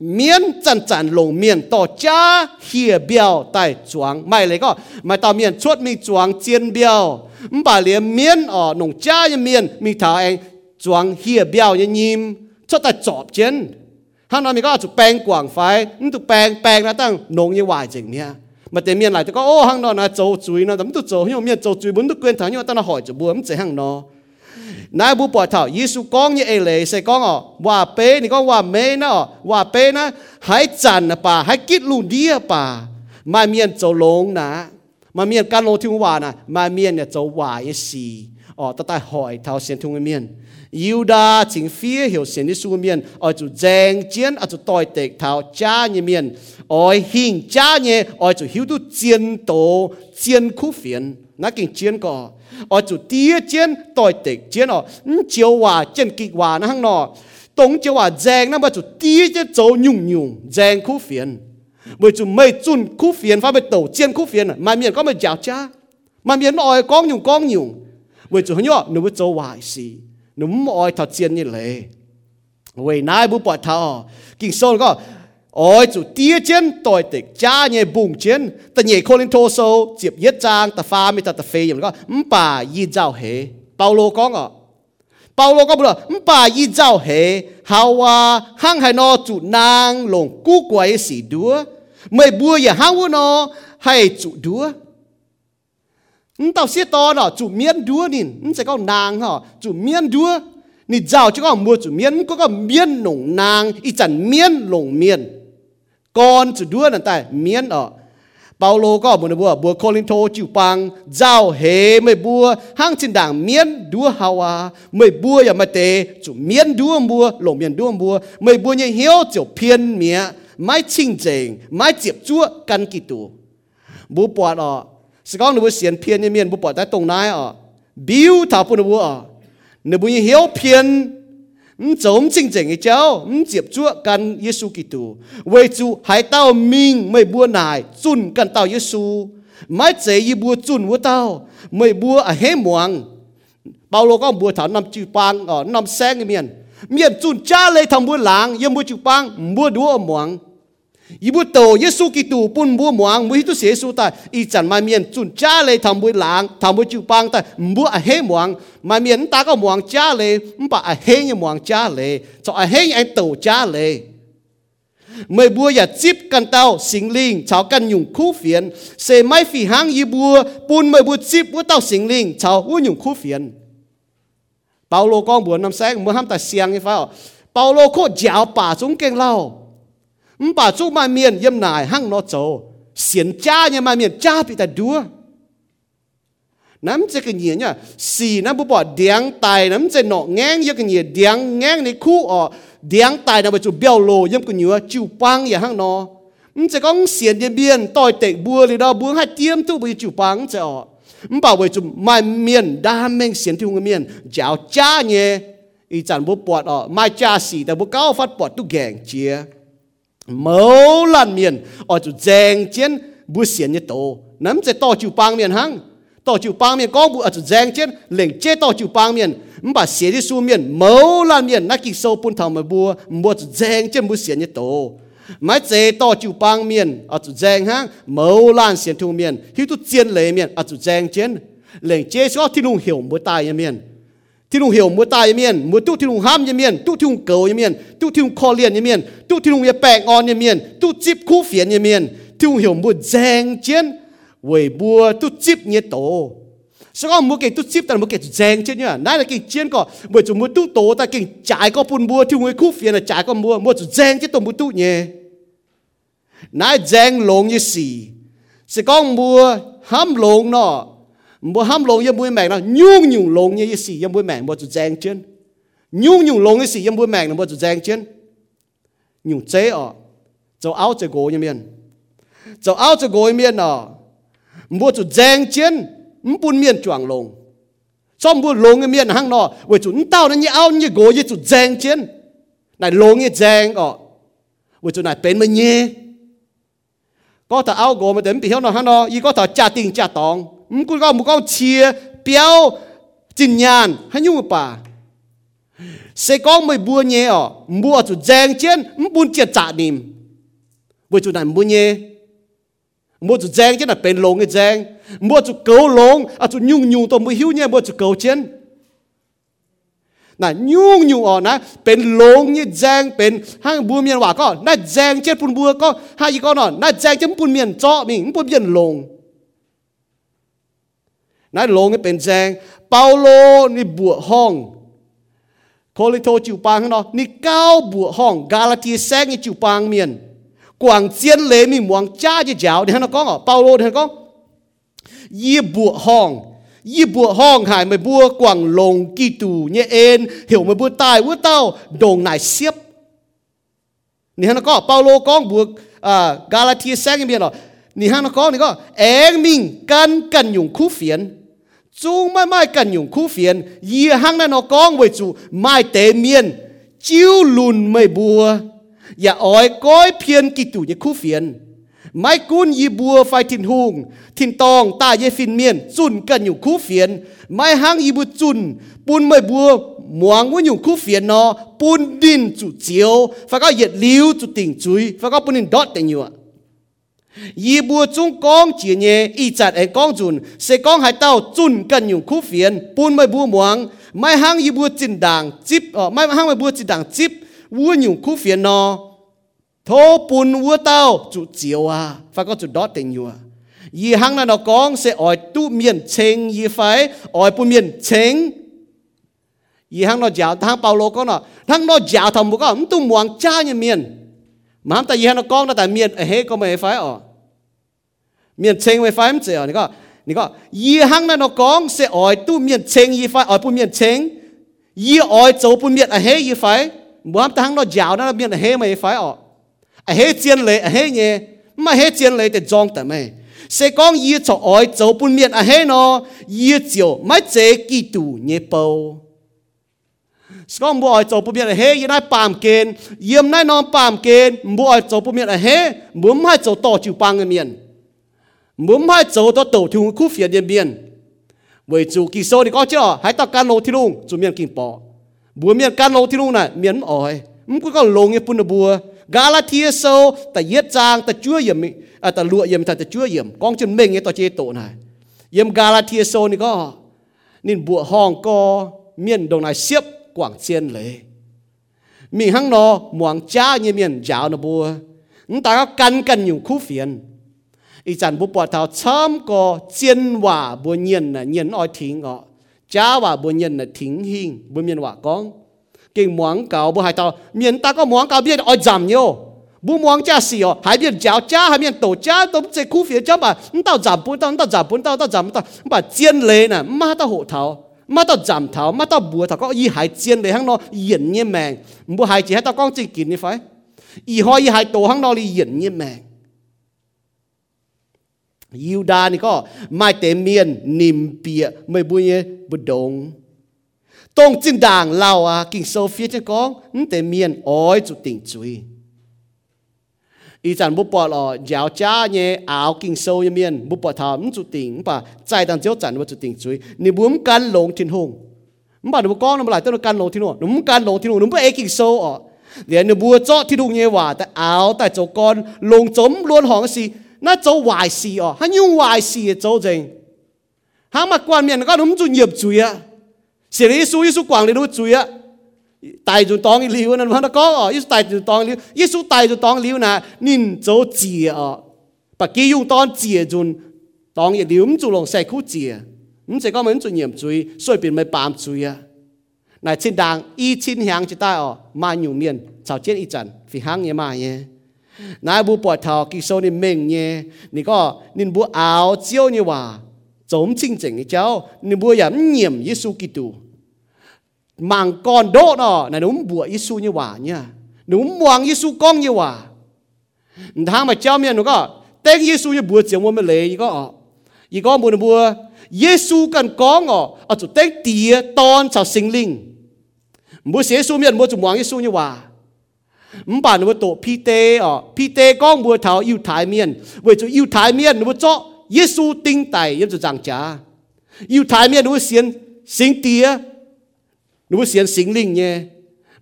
miền chăn chăn lồng miền tỏ cha hìa béo tai chuang mày lấy có mày tao miền chốt mi chuang chiên béo bà liền miền ở nông cha như miền mi thà anh chuang hìa béo như nhím cho ta chọp chiến hằng năm mình có chụp bèn quảng phái chụp bèn bèn là tăng nông như hoài chỉnh nha mà tiền miền lại thì có ô hằng nọ là châu chuối nó dám tụt châu nhưng miền châu chuối muốn tụt quên thằng nhưng ta nó hỏi chụp búa muốn chỉnh hằng nọ nãy búa bỏ thảo Giêsu con như ấy lệ sẽ con ở hòa pé thì con hòa mê nó hòa pé nó hái chản à bà hái kít lùn đĩa bà mà miền châu lông nà mà miền can lô thiên hòa nà mà miền nhà châu hòa như xì ở ta ta hỏi thảo xem thung miền Yuda chính phía hiểu xin đi xuống miền ở chỗ giang chiến ở chỗ tỏi tệ thảo cha như miền ở hình cha như ở chỗ hiếu tu chiến tổ chiến khu phiền nãy kinh chiến cỏ ở chỗ tía chiến tỏi tệ chiến ở chiều hòa chiến kịch hòa nó hăng nọ tổng chiều hòa giang nó mà chỗ tía chiến chỗ nhung nhung giang khu phiền bởi chỗ mấy chun khu phiền phải bị tổ chiến khu phiền mà miền có mà giáo cha mà miền nói con nhung con nhung bởi chỗ nhỏ nó mới châu hòa xí núm oi thọ chiên như lệ, vậy nay bố bỏ thọ kinh sâu có oi chủ tía chiến tội tịch cha nhẹ bùng chiến, ta nhẹ khôn lên thô sâu diệp yết trang ta pha mi ta ta phê rồi có bà y giao hệ, Paulo có ngọ, Paulo có bữa bà y giao hệ, Hawa hang hai no chủ nang lồng cú quay xì đúa, mày bua giờ hang u no hay chủ đúa. Tao xí to đó chủ miên đua nín sẽ có nàng họ chủ miên đua nín giàu chứ có mua chủ miên có có miên lồng nàng ít chẳng miên lồng miên con chủ đua là tại miên ở Paulo có một bữa bữa Corinto chịu bằng giàu hề mấy bữa hang trên đảng miên đua Hawa mấy bữa giờ mà tê chủ miên đua mua lồng miên đua mua mấy bữa như hiếu chịu phiền mía mái chinh chỉnh mái chẹp chúa căn kỳ tù bố bỏ đó sự con nụ búa xiên phiền như miền búa bỏ tay tông nái ở biếu thảo phụ nụ búa nụ búa như hiếu phiền chống chinh chỉnh cái cháu diệp chúa căn Giêsu Kitô về chú hãy tao mình mấy búa nải chun căn tao Giêsu mãi chế y búa chun búa tao mấy búa ở hé muang Paulo có búa thảo năm chữ pang ở năm sáng như miền miền chun cha lấy thằng búa láng yếm búa chữ pang búa đúa ở muang y bút tổ Giêsu Kitô bún búa muang búa Kitô Giêsu ta y chẳng mai miền chun cha lê thầm búa láng thầm búa chịu băng ta búa à hé muang mai miền ta có muang cha lê bà à hé như muang cha lê cho à hé như anh tổ cha lê mày búa ya chip căn tao sinh linh cháu căn nhung khu phiền xe mai phì hang y búa bún mày búa chip búa tao sinh linh cháu u nhung khu phiền Paulo con búa năm sáng búa ham ta xiang cái phao Paulo khô giáo bà xuống keng lao bà chú mai miền yếm nải hăng nó châu xiên cha nhà mai miền cha bị ta đua nắm chơi cái gì nhá xì nắm bố bỏ đéng tài nắm chơi nọ ngang yếm cái gì đéng ngang này khu ở đéng tài nắm bà chú béo lồ yếm cái nhựa chịu băng nhà hăng nó nắm chơi con xiên nhà miền tỏi tệ bua thì đó bua hai tiêm tu bây chịu băng chơi ở bà bây chú mai miền đa mèn xiên thiu người miền giáo cha nhé ý chẳng bố bỏ ở mai cha xì ta bố cao phát bỏ tu gẹng chia mâu lan miền ở chỗ giang chiến bút xiên như tổ nắm chế to chịu bang miền hăng to chịu bang miền có bút ở chỗ giang chiến lệnh chế to chịu bang miền mà xiên đi xuống miền mâu lan miền nát kịch sâu phun thầm mà bùa một giang chiến bút xiên như tổ máy chế to chịu bang miền ở chỗ giang hăng mâu lan xiên thu miền hữu tu chiến lệ miền ở chỗ giang chiến lệnh chế số thì luôn hiểu mỗi tài như miềnที่ลุงเหี่ยวมัวตายยังเมียนมัวตู้ที่ลุงห้ามยังเมียนตู้ที่ลุงเกลยังเมียนตู้ที่ลุงคอเลียนยังเมียนตู้ที่ลุงเยแปงออนยังเมียนตู้จิบคู่เฟียนยังเมียนที่ลุงเหี่ยวมัวแจงเจียนเว่ยบัวตู้จิบเงี้ยโตสก็มัวเก่งตู้จิบแต่มัวเก่งแจงเจียนเนี่ยนั่นแหละเก่งเจียนก็เว่ยจู่มัวตู้โตแต่เก่งจ่ายก็ปุ่นบัวที่ลุงคู่เฟียนจ่ายก็มัวมัวจู่แจงเจียนตัวมัวตู้เนี่ยนั่นแจงหลงยี่สี่สก็มัวห้ามหลงเนาะบ่ห้ามลงยังบุยแมงนะยุ่งยุ่งลงยังยี่สี่ยังบุยแมงบ่จะแจงเช่นยุ่งยุ่งลงยี่สี่ยังบุยแมงนะบ่จะแจงเช่นยุ่งเจ๊อ๋อจะเอาจะโกยังเมียนจะเอาจะโกยังเมียนอ๋อบ่จะแจงเช่นมันปุ่นเมียนจวงลงชอบบุยลงยังเมียนห้างนอเวจุนเต้านั้นยังเอายังโกยังจุดแจงเช่นไหนลงยังแจงอ๋อเวจุนไหนเป็นมันเย่ก็ถ้าเอาโกมาเต็มปีเท่านั้นห้างนอยี่ก็ถ้าจ่าติงจ่าตองมึงกูก็มึงก็เชียเปียวจินยานให้ยุ่งป่าเสกองไม่บัวเงี้ยอ๋อบัวจุดแจงเช่นมึงบุญเจียจ่าดิมบัวจุดไหนบัวเงี้ยบัวจุดแจงเช่นน่ะเป็นลงไอ้แจงบัวจุดเกลลงอ่ะจุดยุ่งยุ่งตัวมือหิ้วเงี้ยบัวจุดเกลเช่นน่ะยุ่งยุ่งอ๋อนะเป็นลงเงี้ยแจงเป็นห้างบัวเมียนว่าก็น่าแจงเช่นปุ่นบัวก็ห้ายี่ก็นอนน่าแจงเช่นปุ่นเมียนเจาะมิงปุ่นเมียนลงนั่นลงให้เป็นแจงเปาโลนี่บวชห้องโคลิโตจิวปางข้างนอกนี่เก้าบวชห้องกาลาเทียแซงนี่จิวปางเมียนกวางเจียนเลมีหมวงจ้าจะเจ้าเดี๋ยวนะก้องเปาโลเดี๋ยวนะก้องยี่บวชห้องยี่บวชห้องหายไม่บัวกวางลงกีตูเนี่ยเอ็นเหี่ยวไม่บัวตายวัวเต้าโด่งนายเสียบนี่ฮะนะก้องเปาโลก้องบวชอ่ากาลาเทียแซงนี่เมียนหรอนี่ฮะนะก้องนี่ก็เอ็งมิงกันกันยุงคู่เฟียนจูงไม่ไม่กันอยู่คู่เฟียนยี่ห้างนั่นเอากองไว้จูไม่เตะเมียนจิ้วลุนไม่บัวอย่าอ้อยก้อยเพียนกิตุยคู่เฟียนไม่กุ้นยี่บัวไฟทินหุงทินตองตาเยฟินเมียนจุนกันอยู่คู่เฟียนไม่ห้างยี่บัวจุนปูนไม่บัวหมวงว่าอยู่คู่เฟียนนอปูนดินจุเจียวฟ้าก็เหยียดลิ้วจุติ่งจุยฟ้าก็ปูนดินดอดแต่อยู่ยี่บัวจุงกองเจียเนอีจัดไอกองจุนเสกองหายเต้าจุนกันอยู่คู่เฟียนปูนไม่บัวหมวงไม่ห้างยี่บัวจินด่างจิบอ๋อไม่ห้างไม่บัวจินด่างจิบวัวอยู่คู่เฟียนนอโทปูนวัวเต้าจุเจียวอ่ะฟ้าก็จุดดอดเต็งอยู่อ่ะยี่ห้างนั่นเอากองเสออยตู้เมียนเชงยี่ไฟออยปูเมียนเชงยี่ห้างนอยาวทางเปาโลก็นอทั้งนอยาวทำบุก็มันตู้หมวงจ้าเนี่ยเมียนมาทำแต่ยี่ห้างนอกองแต่เมียนเฮ้ก็ไม่ไฟอ๋อเมียนเชงไว้ไฟมันเจ๋อนี่ก็นี่ก็ยี่ห้างนั่นนอกองเสียอ้อยตู้เมียนเชงยี่ไฟอ้อยปุ่นเมียนเชงยี่อ้อยโจปุ่นเมียนเฮ้ยี่ไฟบวมทั้งนอยาวนั่นเมียนเฮ้ไม่ไฟอ๋อเฮ้เจียนเลยเฮ้เนี่ยไม่เฮ้เจียนเลยแต่จองแต่ไม่เสียกองยี่โจอ้อยโจปุ่นเมียนเฮ้เนาะยี่เจียวไม่เจ๋อกี่ตู้เนี่ยเปล่าสก็บัวอ้อยโจปุ่นเมียนเฮ้ยี่ได้ปามเกณฑ์เยี่ยมได้นอนปามเกณฑ์บัวอ้อยโจปุ่นเมียนเฮ้บัวไม่โจต่อจิวปังเมียนมุมให้โจตัวโตที่คู่เฟียนเดียนเบียนเวจูกิโซนี่ก็เจาะให้ต่อการโลที่ลุงจูเมียนกินปอบัวเมียนการโลที่ลุงน่ะเมียนอ่อยมุกก็ลงเงี้ยปุ่นบัวกาลาเทียโซแต่เย็ดจางแต่ชั่วเยี่ยมอ่ะแต่ลวดเยี่ยมแต่ชั่วเยี่ยมกองจนเม่งเงี้ยต่อเจโตน่ะเยี่ยมกาลาเทียโซนี่ก็นินบัวห้องก็เมียนดงนายเสียบกว่างเซียนเลยมีห้างนอหมวงจ้าเงี้ยเมียนยาวนะบัวแต่ก็กันกันอยู่คู่เฟียนอีจันบุปผาเท้าช้ำก็เจียนว่าบัวเย็นน่ะเย็นอ้อยทิ้งก็จ้าว่าบัวเย็นน่ะทิ้งหิ้งบัวเมียนว่ากองเก่งหมวงเก่าบัวหายเท้าเมียนตาก็หมวงเก่าเบี้ยอ้อยจำโยบัวหมวงจ้าเสียหายเบี้ยเจ้าจ้าหายเบี้ยโตจ้าต้มเจ้าคู่เฟียเจ้าบ่าเต้าจำปุ่นเต้าเต้าจำปุ่นเต้าเต้าจำเต้าบ่าเจียนเลยน่ะมาเต้าหัวเท้ามาเต้าจำเท้ามาเต้าบัวเท้าก็ยี่หายเจียนเลยข้างนอกเย็นเงี้ยแมงบัวหายจีให้เต้าก้องจีกินนี่ไฟอีหอยยี่หายโตข้างนอกเลยเย็นเงี้ยแมงยิวดานี่ก็ไม่เตเมียนนิมเปียไม่บุญเยบุดงตรงจินด่างเราอ่ะกิ่งโซเฟียจะก้องเตเมียนอ้อยจุดติ่งจุย อีจันบุปผาหล่อยาวจ้าเนี่ยเอากินโซยเมียนบุปผาทำจุดติ่งป่ะใจตันเจ้าจันว่าจุดติ่งช่วยนี่บุ้มกันหลงทิ้งหงมันป่ะหนูก้องน้ำไหลต้นกันหลงทิ้งหงหนูกันหลงทิ้งหงหนูไม่เอกินโซอ่ะเดี๋ยวหนูบัวเจาะที่ดูเงี้ยว่าแต่เอาแต่เจ้าก้อนหลงจมล้วนหองสิน่าเจ้าวายสิอ่ะฮันยุ่งวายสิเจ้าจริงหางมากกว่าเมียนก็หนูจุดเหยียบจุยอ่ะเสียเลยสู้ยิ่งสู้กว่างเลยดูจุยอ่ะตายจุดตองอีลิวนั่นว่านักก็อ๋อยิ่งตายจุดตองอีลิวยิ่งสู้ตายจุดตองอีลิวนะนินโจเจี๋ยอ๋อปากกี้ยุ่งตอนเจี๋ยจุนตองอีลิวมันจุลงใส่คู่เจี๋ยมันใส่ก็เหมือนจุนเหยียบจุยสวยเป็นไม่ปามจุยอ่ะในเช่นดังอีชิ้นหางจะได้อ๋อมาอยู่เมียนชาวเชียนอีจันฝีหางเนี่ยมาเนี่ยนายบุปผาทอกิโซนี่เม่งเนี่ยนี่ก็นินบัวเอาเจียวเนี่ยว่าโจมจริงจริงเจ้านินบัวอย่าเหยียบยิ่งสู้กิตูมังกรโดดอ่ะในนุ่มบัวยิสูนี่หว่าเนี่ยนุ่มมวงยิสูกองนี่หว่าทางมาเจ้าเมียหนูก็เต้งยิสูนี่บัวเจียงวันมาเลยยี่ก็อ่ะยี่ก็บัวบัวยิสูกันกองอ่ะอ่ะจุดเต้งตีตอนชาวสิงลิงบัวเสียสูเมียบัวจุ่มมวงยิสูนี่หว่ามันป่านบัวโตพีเตอ่ะพีเตกองบัวเทาอยู่ท้ายเมียนเว้ยจุดอยู่ท้ายเมียนบัวเจาะยิสูติงไตยับจุดจางจ้าอยู่ท้ายเมียนบัวเสียนสิงเตียหนูเสียนสิงลิงเนี่ย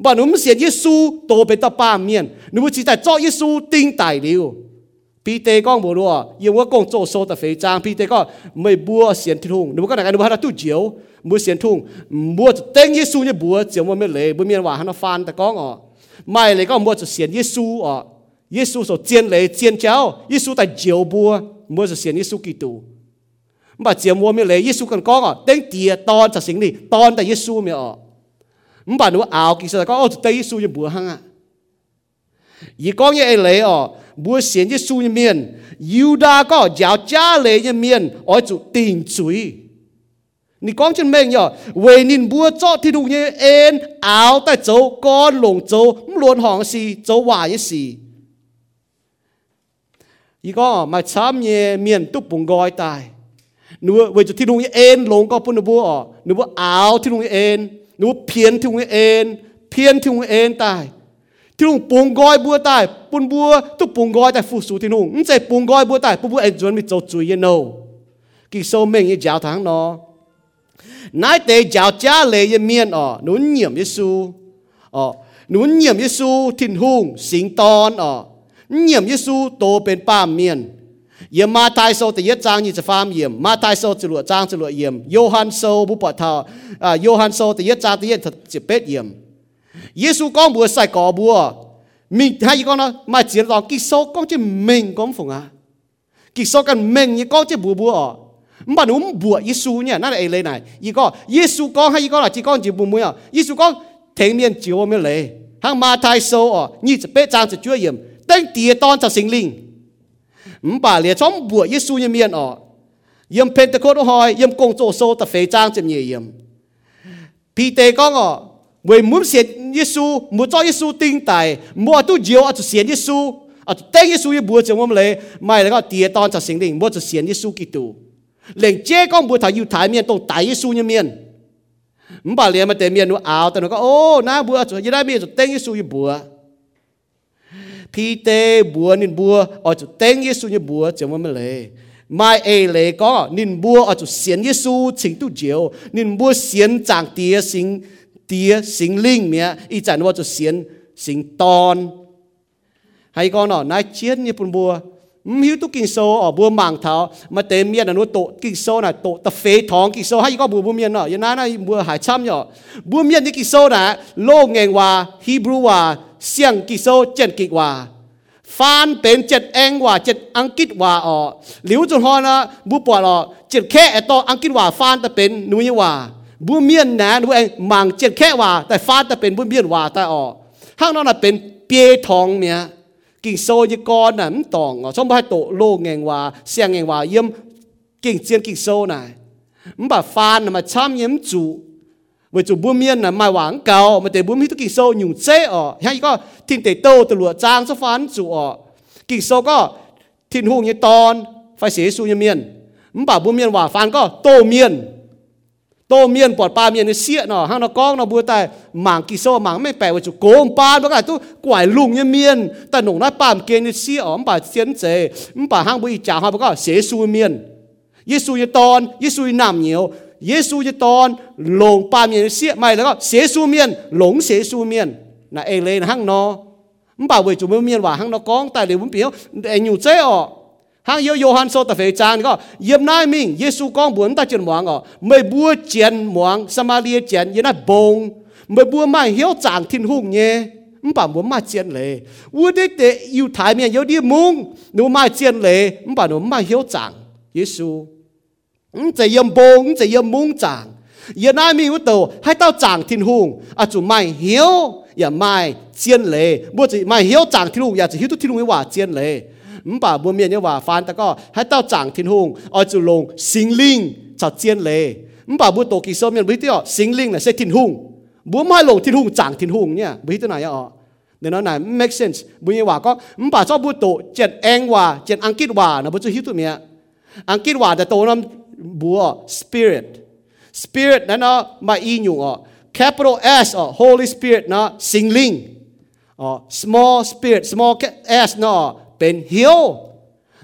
บ่หนูเสียนยิสูโตเป็นตาป้าเมียนหนูจีแต่เจาะยิสูติงไต่เดียวพี่เตก้องบัวรัวยังว่ากงโจโซแต่เฟยจางพี่เตก็ไม่บัวเสียนทุ่งหนูก็ไหนกันหนูฮัตตู้เจียวบัวเสียนทุ่งบัวจะเต้งยิสูเนี่ยบัวเจียวมันไม่เลยบัวเมียนว่าฮันฟานแต่ก้องอ๋อไม่เลยก็บัวจะเสียนยิสูอ๋อยิสูโซเจียนเลยเจียนเจ้ายิสูแต่เจียวบัวบัวจะเสียนยิสูกี่ตัวบ่เจียวบัวไม่เลยยิสูกันก้องอ๋อเต้งเตียตอนจากสิงนี่ตอนแต่ยิสูไม่อ๋อมันป่านว่าเอากิจแต่ก็เอาแต่ยิสูยังบัวหังอ่ะยี่ก้องยังไอเล่อบัวเสียนยิสูยังเมียนยูดาก็ยาวจ้าเล่ยังเมียนอ๋อจุดติ่งจุยนี่ก้องจนเม่งย่อเวนินบัวเจาะที่ดูยังเอ็นเอาแต่โจก้อนหลงโจมันล้วนห่องสีโจวายยังสียี่ก็มาช้ำยังเมียนตุ๊บปุ่งกอยตายหนูเวจุดที่ดูยังเอ็นหลงก็ปุ่นบัวอ๋อหนูว่าเอาที่ดูยังเอ็นหนูเพี้ยนที่หัวเอ็นเพี้ยนที่หัวเอ็นตายที่นุ่งปุงกอยบัวตายปุ่นบัวตุกปุงกอยแต่ฟูสูที่นุ่งไม่ใช่ปุงกอยบัวตายปุ่นบัวเอ็นจวนมีโจจุยยันโนกิโซเมงยี่เจ้าทางนอนายเตยเจ้าจ้าเลยยันเมียนอ๋อหนุนเหยี่ยมยิสูอ๋อหนุนเหยี่ยมยิสูทิ้งหุงสิงตอนอ๋อเหยี่ยมยิสูโตเป็นป้าเมียนเยี่ยมมาไทยโซแต่เยจางยี่จะฟามเยี่ยมมาไทยโซจรวดจางจรวดเยี่ยมโยฮันโซบุปผาทาอ่าโยฮันโซแต่เยจางแต่เยจะเป็ดเยี่ยมเยซูก้องบัวใส่กอบัวมีให้ยี่ก้องนะมาเจียนตองกิโซก้องจะเม่งก้องฝงอ่ะกิโซกันเม่งยี่ก้องจะบัวบัวอ่ะมันหนุ่มบัวเยซูเนี่ยนั่นเองเลยไหนยี่ก้องเยซูก้องให้ยี่ก้องละจีก้องจีบัวมวยอ่ะเยซูก้องเทงเมียนจีวเมียนเลยทั้งมาไทยโซอ่ะยี่จะเป็ดจางจะช่วยเยี่ยมเต้งเตี๋ยตอนจากสิงลิงมป่าเลียช่องบวชยิสูยเมียนอ๋อเยี่ยมเพนตะโคดหอยเยี่ยมกงโจโซตะเฟยจางจำเยี่ยมพีเตก้องอ๋อเวมุมเสียยิสูมุจ้อยิสูติงไตมัวตู้เจียวอาจุเสียยิสูอาจุเต้งยิสูยบัวเจียวมันเลยไม่แล้วก็เตียตอนจากเสียงดิ่งมัวจุเสียยิสูกิตูเหล่งเจ้ก้องบัวถ่ายอยู่ถ่ายเมียนตรงไตยิสูยเมียนมป่าเลียมาเตเมียนว่าเอาแต่หนูก็โอ้น้าบัวอาจุยังได้เมียจุเต้งยิสูยบัวพี่เตบัวนินบัวอาจุเต้งยิสูนี่บัวเจียวมันเลยไม่เอเลยก็นินบัวอาจุเสียนยิสูสิงตุเจียวนินบัวเสียนจางเตียสิงเตียสิงลิงเมียอีจันว่าจุเสียนสิงตอนให้ก็หน่อนายเชียนนี่ปุ่นบัวมิวตุกินโซอ๋อบัวหมางเท้ามาเตเมียนนันว่าโตกินโซน่ะโตตะเฟยทองกินโซให้ก็บัวบัวเมียนเนาะยันน้าน่ะบัวหายช้ำเนาะบัวเมียนที่กินโซน่ะโลกเงงว่าฮีบรูว่าเสียงกิโซเจ็ดกิกว่าฟานเป็นเจ็ดแองว่าเจ็ดอังกฤษว่าอ๋อหลิวจุนฮอนะบุปผาอ๋อเจ็ดแค่ไอต่ออังกฤษว่าฟานแต่เป็นนุยว่าบุเมียนนะนุเองมังเจ็ดแค่ว่าแต่ฟานแต่เป็นบุเมียนว่าแต่อ๋อข้างนอกน่ะเป็นเปียทองเนี่ยกิโซยกรน่ะมันตองอ๋อช่องบ้านโตโลกเงงว่าเสียงเงงว่าเยี่ยมกิ่งเจียนกิโซน่ะมันแบบฟานน่ะมาช้ำเยี่ยมจุเวจูบุเมียนน่ะมาหวังเก่ามาแต่บุมีตุกิโซหยุ่งเจ้อให้ก็ทิ้งเตโตตลัวจางสฟันจูอ๋อกิโซก็ทิ้งหูยี่ตอนไฟเสียสูยเมียนมันป่าบุเมียนว่าฟันก็โตเมียน โตเมียนปอดปลาเมียนเสียเนาะห้างนกองเนาะบัวแต่หมางกิโซหมางไม่แปลว่าจุโกมปลาบ่กะตุกวยลุงเมียนแต่หนงน้าปามเกนเสียอ๋อมป่าเสียนเจมป่าห้างบุยจ่าฮาบ่ก็เสซูเมียนเยซูยตอนเยซูน้ำเหนียวเยซูยตอนลงปลาเมียนเสียไม่แล้วก็เสซูเมียนหลงเสซูเมียนน่ะเอเลนห้างเนาะมป่าเวจุเมียนว่าห้างนกองแต่เดี๋ยวผมเปียวไอ้อยู่เจอ๋อหางเยโยฮันโซตะเฟจานก็เยี่ยมนายมิงเยซูกองบวนตาจนหวังอ๋อเมยบัวเจียนหวังสมาเลียเจียนยนัดบงเมยบัวไม่เหี้ยวจางทิ้นหุ่งเย่มป่าบัวมาเจียนเลยวัวได้เตะอยู่ถ่ายเมียเยอะดีมุงหนูมาเจียนเลยมป่าหนูมาเหี้ยวจางเยซูจะเยี่ยมบงจะเยี่ยมมุงจางเยี่ยนายมิงวัวโตให้เต้าจางทิ้นหุ่งอาจุไม่เหี้ยวอย่าไม่เจียนเลยบัวจะไม่เหี้ยวจางทิ้นหุ่งอย่าจะเหี้ยวทุกทิ้นหุ่งไม่ว่าเจียนเลยมป่าบัวเมียนเนี่ยว่าฟานแต่ก็ให้เต้าจางทิ้นหงเอาจุลงสิงลิงชาวเจียนเลยมป่าบัวโตกิโซเมียนบิที่อ๋อสิงลิงเนี่ยใช้ทิ้นหงบัวไม่ลงทิ้นหงจางทิ้นหงเนี่ยบิที่ไหนอ๋อเดี๋ยวนั้นไหน make sense บัวเนี่ยว่าก็มป่าชอบบัวโตเจ็ดแองว่าเจ็ดอังกฤษว่านะบัวจะฮิตตัวเมียอังกฤษว่าแต่โตนั้นบัว spirit spirit นั่นอ๋อมาอีหนุ่งอ๋อ capital S อ๋อ holy spirit นะสิงลิงอ๋อ small spirit small S นะเป็นเหี้ยว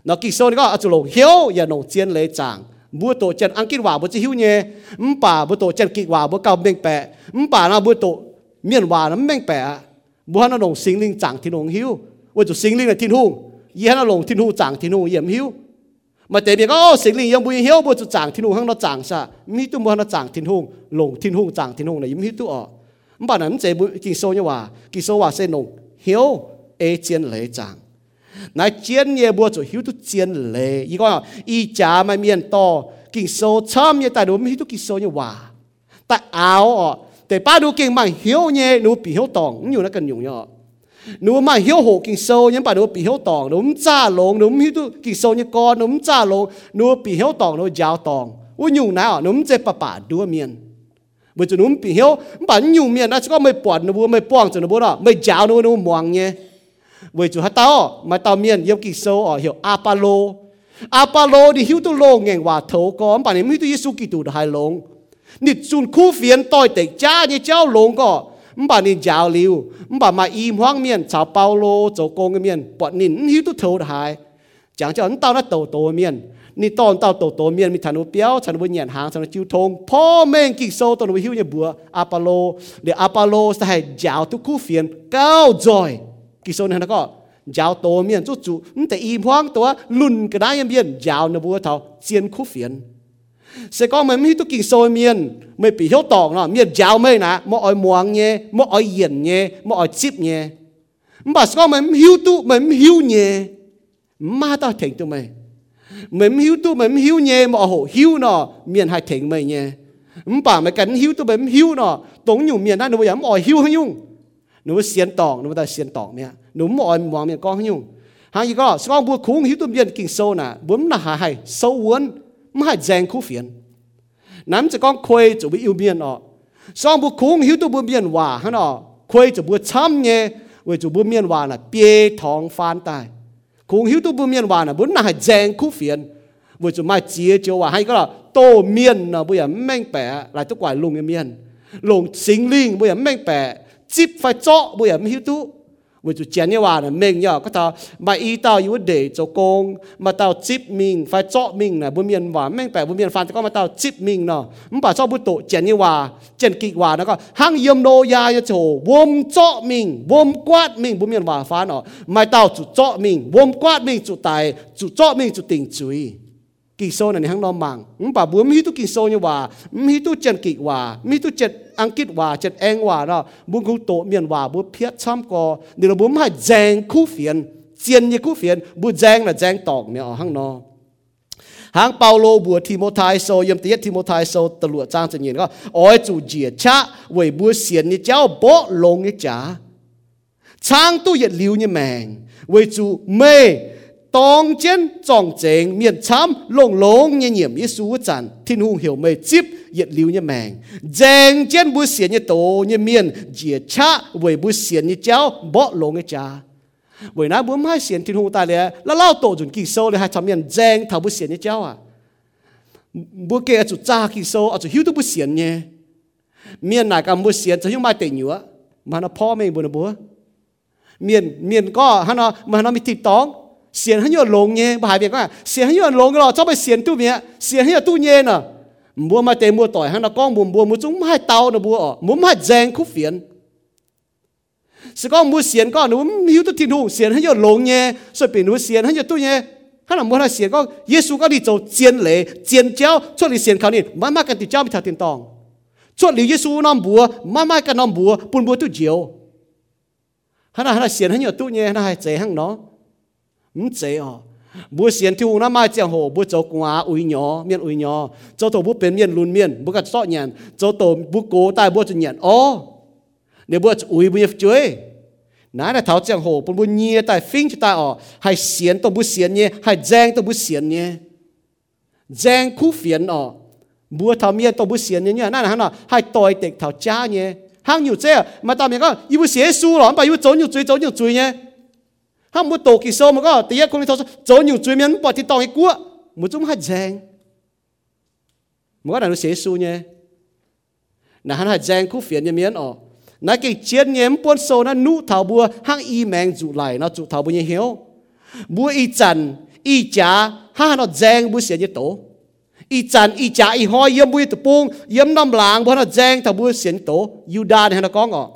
นกิโซนก็อาจจะลงเหี้ยวอย่าหนงเจียนเลยจางบัวโตเจนอังกฤษว่าบัวจะหิวเงี้ยมป่าบัวโตเจนกิว่าบัวเก่าเบ่งแปะมป่านะบัวโตเมียนว่านะเบ่งแปะบัวน่ะหนงสิงลิงจางที่หนงหิวว่าจุสิงลิงในที่นู่นยี่น่ะหลงที่นู่นจางที่นู่นเยี่ยมหิวมาเตะเบียก็โอ้สิงลิงยังบุยเหี้ยวบัวจุจางที่นู่นข้างนอกจางซะมีตุ้มบัวน่ะจางที่นู่นหลงที่นู่นจางที่นู่นในยิ้มหิวตัวออกมป่านั้นเจบุกิโซเนี่ยว่ากิโซว่าเส้นหนงเหี้ยวเอเจียนเลยจางนายเจียนเย่บัวจุหิวตุเจียนเลยอีก็อีจ๋าไม่เมียนต่อกิ่งโซช้อมเย่แต่ดูไม่หิวตุกิ่งโซเนี่ยว่าแต่เอาอ๋อแต่ป้าดูเก่งมันหิวเย่หนูปีหิวตองอยู่นักกันอยู่เนาะหนูมาหิวโหกิ่งโซยังป้าดูปีหิวตองหนูจ้าลงหนูหิวตุกิ่งโซเนี่ยก้อนหนูจ้าลงหนูปีหิวตองหนูยาวตองว่าอยู่นะอ๋อหนูเจ็บป่าป่าดูเมียนบัวจุหนูปีหิวป่าอยู่เมียนนะก็ไม่ปวดหนูบัวไม่ป้องจุหนูบัวเนาะไม่ยาวหนูหนูมองเย่เวจูฮัตเต้ามาเต้าเมียนเยี่ยมกิโซอ๋อเหี่ยวอาปาโลอาปาโลดิหิวตุโลงแงงว่าเถากอมป่านนี้มิตุเยซูกิตูดหายหลงนิดซุนคู่เฟียนต่อยเตะจ้าเนี่ยเจ้าหลงก็มป่านนี้ยาวลิวมป่ามาอีมห้องเมียนชาวเปาโลโจโกงเมียนปอดนินหิวตุเถาหายจางเจ้าอันเต้าหน้าโตโตเมียนนี่ตอนเต้าโตโตเมียนมีฐานุเปียวฐานุเหยียนหางฐานุจิวทงพ่อแม่งกิโซตอนวิหิวเนี่ยบัวอาปาโลเดี๋ยวอาปาโลใส่ยาวตุคู่เฟียนก้าวจอยกิโซนั่นก็ยาวโตเมียนจุจุแต่อีพวงตัวลุ่นกระได้เมียนยาวนะบัวเท่าเจียนคู่เฟียนเสก็มันไม่ตุกิโซเมียนไม่ปีเท่าตอกเนาะเมียนยาวไม่นะมออ้อยมวงเงี้ยมออ้อยเย็นเงี้ยมออ้อยจิบเงี้ยบัดสก็มันหิวตุมันหิวเงี้ยมาต่อถึงตัวไม่มันหิวตุมันหิวเงี้ยมอโหหิวเนาะเมียนหายถึงไม่เงี้ยมป่าไม่กันหิวตุมันหิวเนาะตรงอยู่เมียนนั่นนะบัวอย่างมออ้อยหิวให้ยุ่งหนูเสียนตองหนูแต่เสียนตองเนี่ยหนูมอญมองเนี่ยก้องหิ้วหางยี่ก็สกองบัวคุ้งหิ้วตุ่มเย็นกิ่งโซน่ะบุ้มน่ะหายหายโซวนไม่หายแจงคู่เฟียนน้ำจะก้องคุยจะไปอิวเมียนอ๋อสกองบัวคุ้งหิ้วตุ่มบัวเมียนว่าฮะเนาะคุยจะบัวช้ำเนี่ยเวจะบัวเมียนว่าน่ะเปียทองฟานตายคุ้งหิ้วตุ่มบัวเมียนว่าน่ะบุ้มน่ะหายแจงคู่เฟียนเวจะมาเจี๋ยเจี๋ยว่าหางยี่ก็โตเมียนน่ะบัวอย่างแม่งแปะหลายตัวกว่าลงเมียนลงสิงลิงบัวอย่างแม่งแปะจิบไฟเจาะบุยไม่หิวตู้บุยจุเจียนเนี่ยว่าน่ะเมงเนี่ยก็เท่ามาอีเต่าอยู่เด็กเจ้ากงมาเต่าจิบมิงไฟเจาะมิงน่ะบุญเมียนว่าแม่งแปะบุญเมียนฟันแต่ก็มาเต่าจิบมิงเนาะมันป่าชอบบุโตเจียนเนี่ยว่าเจียนกิว่าแล้วก็ห้างเยี่ยมโนยายโจวมเจาะมิงวมกวาดมิงบุญเมียนว่าฟ้าเนาะมาเต่าจุเจาะมิงวมกวาดมิงจุตายจุเจาะมิงจุติ่งจุยกิโซนั่นในห้างนอมังมันป่าบุญไม่หิวตู้กิโซเนี่ยว่าไม่หิวตู้เจียนกิว่าไม่หิวตู้เจียนอังกฤษว่าเจ็ดแองว่าเนาะบุญคุโตเมียนว่าบุญเพียรช้ำกอเดี๋ยวบุญให้แจงคู่เฟียนเจียนยี่คู่เฟียนบุญแจงน่ะแจงตอกเนี่ยอ๋อห้างนอห้างเปาโลบัวทิโมไทโซยมเตียทิโมไทโซตะลุ่ยจางจะเงียนก็อ๋อจู่เจียชะเว่ยบัวเสียนนี่เจ้าโบลงนี่จ๋าช้างตู้เย็ดลิ้วนี่แมงเว่ยจู่เมตองเจนจ่องเจงเมียนช้ำลงลงเงี่ยเงี่ยมยิสูจันทิ้นหูเหี่ยวไม่จิบเย็ดลิ้วเนี่ยแมงแจงเจนบุเสียเนี่ยโตเนี่ยเมียนเจียชะเวยบุเสียเนี่ยเจ้าเบาะลงไอ้จ้าเวยนะบุไม่เสียนทิ้นหูตายเลยแล้วเล่าโตจนกิ่งโซ่เลยฮะทำเมียนแจงเท่าบุเสียเนี่ยเจ้าอ่ะ不给就炸起手，啊就有都不行呢。面哪个不行，就用买点油啊，嘛那泡面不能不。面面个哈那嘛那没地当，咸很有龙呢，不还别个咸很有龙个咯，找不咸都面，咸很有都呢呢。不买点不带，哈那光不不不中买刀的不哦，不买正苦phiền。是讲不咸个，你有都听懂，咸很有龙呢，所以变如咸很有都呢。他那摩他写讲，耶稣讲你做尖雷、尖椒，出嚟善靠你，慢慢跟住椒咪头点当。出嚟耶稣那步，慢慢跟那步，半步都少。他那他那善很有度呢，那系济很喏，唔济哦。唔善跳那卖正好，唔做瓜乌鸟面乌鸟，做到唔变面轮面，唔个索人，做到唔高大唔做人哦。你唔乌唔要追。哪来头这样好？不不捏带飞就带哦，还咸都不咸呢，还正都不咸呢，正苦咸哦。不头面都不咸呢，那那那还带点头渣呢。还有这，嘛当面讲，又不写书了，把又走又追走又追呢。还不读几首嘛个？第一空里头说走又追面，把提当一锅，没中还正。我那都写书呢，那还正苦咸呢面哦。那给钱呢？本收那努头布，行一名住来，那住头布也晓。布一盏一家，哈那正布写一朵。一盏一家一花，也布一朵，也那么冷，布那正头布写一朵。犹大呢？那讲哦，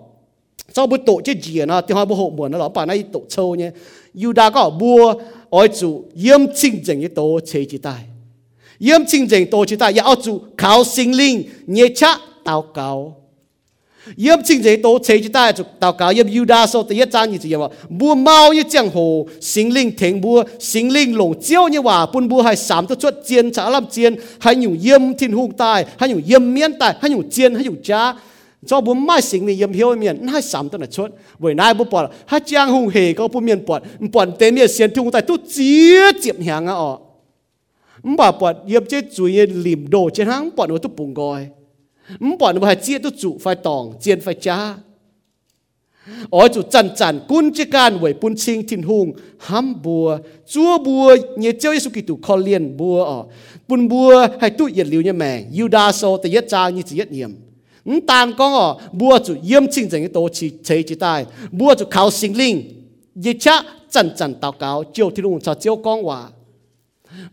做布朵只几呢？天花布好满，那老板那一朵抽呢？犹大讲布爱住，也清净一朵，切几大，也清净多几大，也爱住靠心灵，捏恰祷告。要真正多切一代就祷告，要犹大说的一章你知道吗？不猫一江湖，心灵停不，心灵笼罩你话，本不还三都出尖查那尖，还有阴天红带，还有阴面带，还有尖，还有渣，做不卖心灵阴飘面，那还三都来出，为哪不办？还江红黑个不面办，办对面先天红带都直接响啊哦，唔把办，要这注意领导，这行办我都不该。唔บ่นว่าเจียนตุจุไฟตองเจียนไฟจ้าอ๋อจุจันจันกุญจิการไว้ปุ่นชิงทินหุงห้ำบัวจัวบัวเยเจ้าเยซูกิตุคอเลียนบัวอ๋อปุ่นบัวให้ตุเย็นหลิวเนี่ยแมงยูดาโซแต่เยจางยี่สิเย็ดเยี่ยมอืมตานก็อ๋อบัวจุเยี่ยมชิงจังยี่โตชีเชยจีใต้บัวจุเขาสิงลิงเยชะจันจันเตาเกาเจียวทินหุงชาวเจียวกองว่า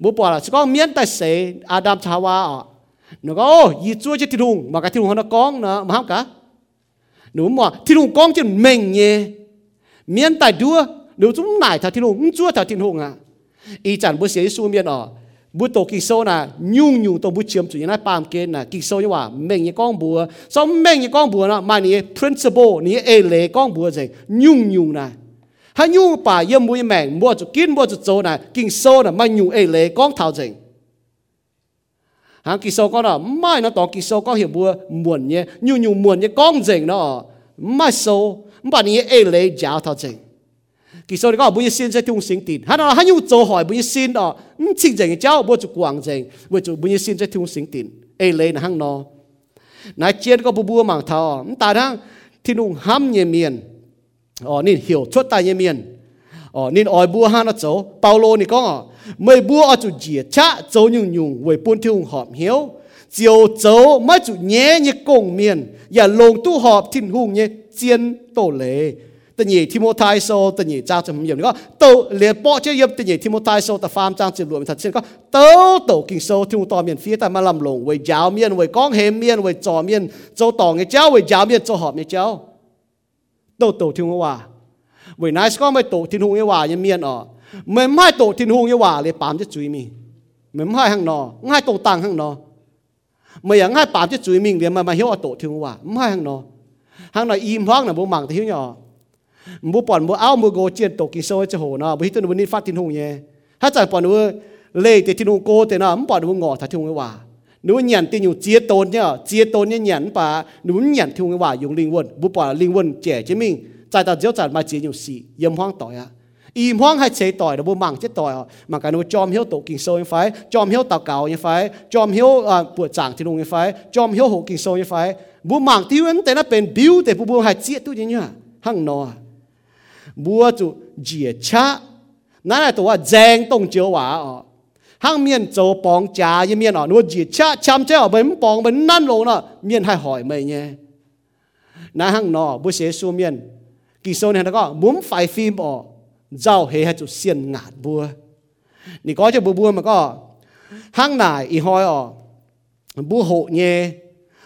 บัวปอละสก้องเมียนแต่เสอาดามชาวาอ๋อหนูก็โอ้ยีจั่วจะที่ลุงมากับที่ลุงเขาหน้ากองนะมาห้ามกันหนูบอกที่ลุงกองจะเม่งเงี้ยเมียนแต่ดัวหนูจุ่มไหนถ้าที่ลุงจั่วถ้าที่ลุงอ่ะอีจันบุษย์เยซูเมียนอ๋อบุตรโตกิโซน่ะยุ่งอยู่ตรงบุษย์เชื่อมจุดยันได้ปามเกณฑ์น่ะกิโซยังว่าเม่งยังกองบัวซ้อมเม่งยังกองบัวนะมาเนี่ย principle เนี่ยเอเล่กองบัวเองยุ่งอยู่นะถ้ายุ่งป่าเยี่ยมบุญแมงบัวจะกินบัวจะโจน่ะกิโซน่ะมาอยู่เอเล่กองเท่าเองหางกิโซก็เนาะไม่เนาะต่อกิโซก็เหี่ยวบัวหมุนเนี่ยอยู่อยู่หมุนเนี่ยก้องเจงเนาะไม่โซบ้านนี้เอเล่ยาวเท่าเจงกิโซนี่ก็บุญสินใช้ทุ่งสิงติดฮันเราฮันอยู่โจหอยบุญสินเนาะชิงเจงเจ้าบัวจุกวางเจงบัวจุบุญสินใช้ทุ่งสิงติดเอเล่ยนะฮังเนาะนายเจียนก็บัวบัวหมางเท่าตาทั้งที่นุ่งห้ำเยเมียนอ๋อนี่เหี่ยวชดตาเยเมียนอ๋อนี่ออยบัวฮันเนาะโจเปาโลนี่ก็ไม่บัวเอาจุดเจียชะโจยุงยุงไว้ปุ่นที่หุงหอบเหี้ยวเจียวโจไม่จุดแง่เนี่ยกงเมียนอย่าลงตู้หอบทิ้งหุงเนี่ยเจียนโตเลยแต่เนี่ยทิโมไทโซแต่เนี่ยจ้าจำเยี่ยมนี่ก็โตเลี้ยป้อเจียมแต่เนี่ยทิโมไทโซแต่ฟาร์มจ้างเจียมรวมทัดเช่นก็โตโตกิงโซที่หุงต่อเมียนฟีแต่มาลำลงไว้ยาวเมียนไว้ก้องเฮเมียนไว้จ่อเมียนโจต่อไงเจ้าไว้ยาวเมียนโจหอบไงเจ้าโตโตที่หุงว่าไว้นายก็ไม่โตทิ้งหุงไงว่ายังเมียนอ๋อเหมือนไม่โตทิ้งหงอยว่าเลยปามจะจุยมีเหมือนไม่ห่างนอง่ายโตต่างห่างนอเมื่ออย่างง่ายปามจะจุยมีเดี๋ยวมามาเหี้ยวโตทิ้งว่าไม่ห่างนอห่างนออิ่มท้องหน่ะบุหมังแต่เหี้ยหน่อบุปอนบุเอาบุโกเจียนโตกิโซจะโหนอบุฮิตุนบุนิฟัดทิ้งหงอยถ้าจัดปอนบุเล่แต่ทิ้งหงโกแต่น่ะมันปอนบุงอถ้าทิ้งหงอยว่าหนูเหยียนตีอยู่เจียโตนเนี่ยเจียโตนเนี่ยเหยียนป่าหนูเหยียนทิ้งหงอยว่าอยู่ลิงวนบุปอนลิงวนแจจิมิงใจตาเจียวจัดมาเจียอยู่สี่เยี่ยมห้องต่อยอะอีมห้องให้เฉยต่อยแต่บุมังเฉยต่อยมันการนู้จอมเหี้ยวโตกิงโซยังไฟจอมเหี้ยวตาเก่ายังไฟจอมเหี้ยวปวดจางที่นุ่งยังไฟจอมเหี้ยวหกกิงโซยังไฟบุมังที่วันแต่นั้นเป็นบิวแต่บุบัวให้เจียตู้ยังเนี่ยหั่งนอบัวจู่เจียชะนั่นแหละตัวว่าแจงตรงเจียวหวาอ๋อ hang miền châu bóng trà như miền ở nuôi gì cha chăm cháu bấm bóng bấm năn lộn nọ miền hay hỏi mày nhé na hang nọ bố sẽ xu miền kỳ sau này nó có muốn phải phim ở giàu hệ hay chút xiên ngạt bùa nị có cho bùa bùa mà có hang này y hoi ở bùa hộ nhé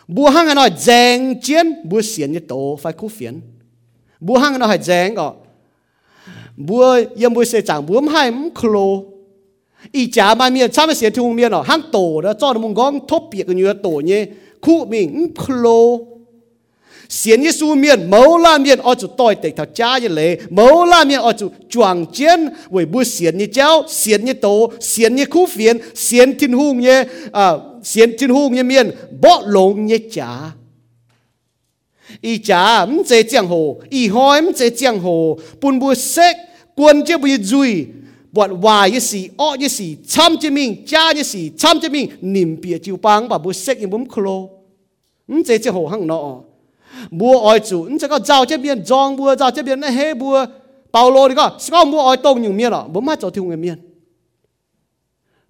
bùa hang nó dèn chiến bùa xiên như tổ phải cú phiến bùa hang nó hay dèn có bùa yếm bùa sẽ chẳng bùa hay mắm khô ý chả mà miền sao mà xé thùng miền ở hang tổ đó cho nó mông gong thốt biệt cái như tổ nhé khu mình khô xiên như su miền máu la miền ở chỗ tỏi tịch thảo cha như lệ máu la miền ở chỗ chuồng chiến với bùa xiên như cháu xiên như tổ xiên như khu phiền xiên thiên hùng nhé à xiên thiên hùng như miền bó lông như chả ý chả mắm chế giang hồ ý hói mắm chế giang hồ bùn bùa sét quần chế bùi duy bọn hoài như xì ọ như xì chăm chế mình cha như xì chăm chế mình nìm bìa chiu băng bà bùa sét như bấm khlo mắm chế giang hồ hăng nọ bùa oi chủ nó sẽ có giàu chế biến giòn bùa giàu chế biến nó hé bùa Paulo thì có sẽ có bùa oi tông nhiều miên đó bấm hát cho thiếu người miên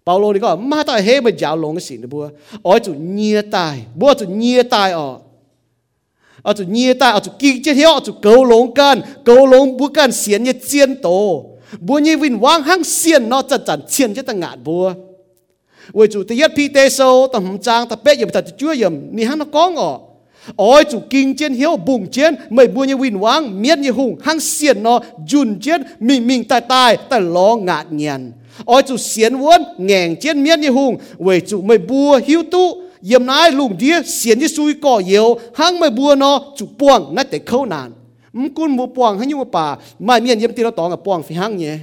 Paulo thì có mà tại hé mà giàu lồng cái gì nữa bùa oi chủ nhia tai bùa chủ nhia tai ở ở chủ nhia tai ở chủ kĩ chế thiếu ở chủ cấu lồng can cấu lồng bùa can xiên như chiên tổ bùa như vinh quang hăng xiên nó chặt chặt chiên chế ta ngạt bùa ôi chủ tây nhất pite sâu tầm hồng trang tầm bé yểm thật chúa yểm ni hăng nó có ngỏ ôi chủ kinh chiến hiếu bùng chiến mấy bùa như vinh quang miết như hùng hăng xiên nó dùn chiến mình mình tài tài tài lo ngạt nhàn ôi chủ xiên uốn ngàng chiến miết như hùng quầy chủ mấy bùa hiếu tu yếm nái lùng đĩa xiên như suy cỏ yếu hăng mấy bùa nó chủ buông nát để khâu nàn cún mua buông hay như mua bà mai miên yếm ti nó tỏng ở buông phi hăng nhé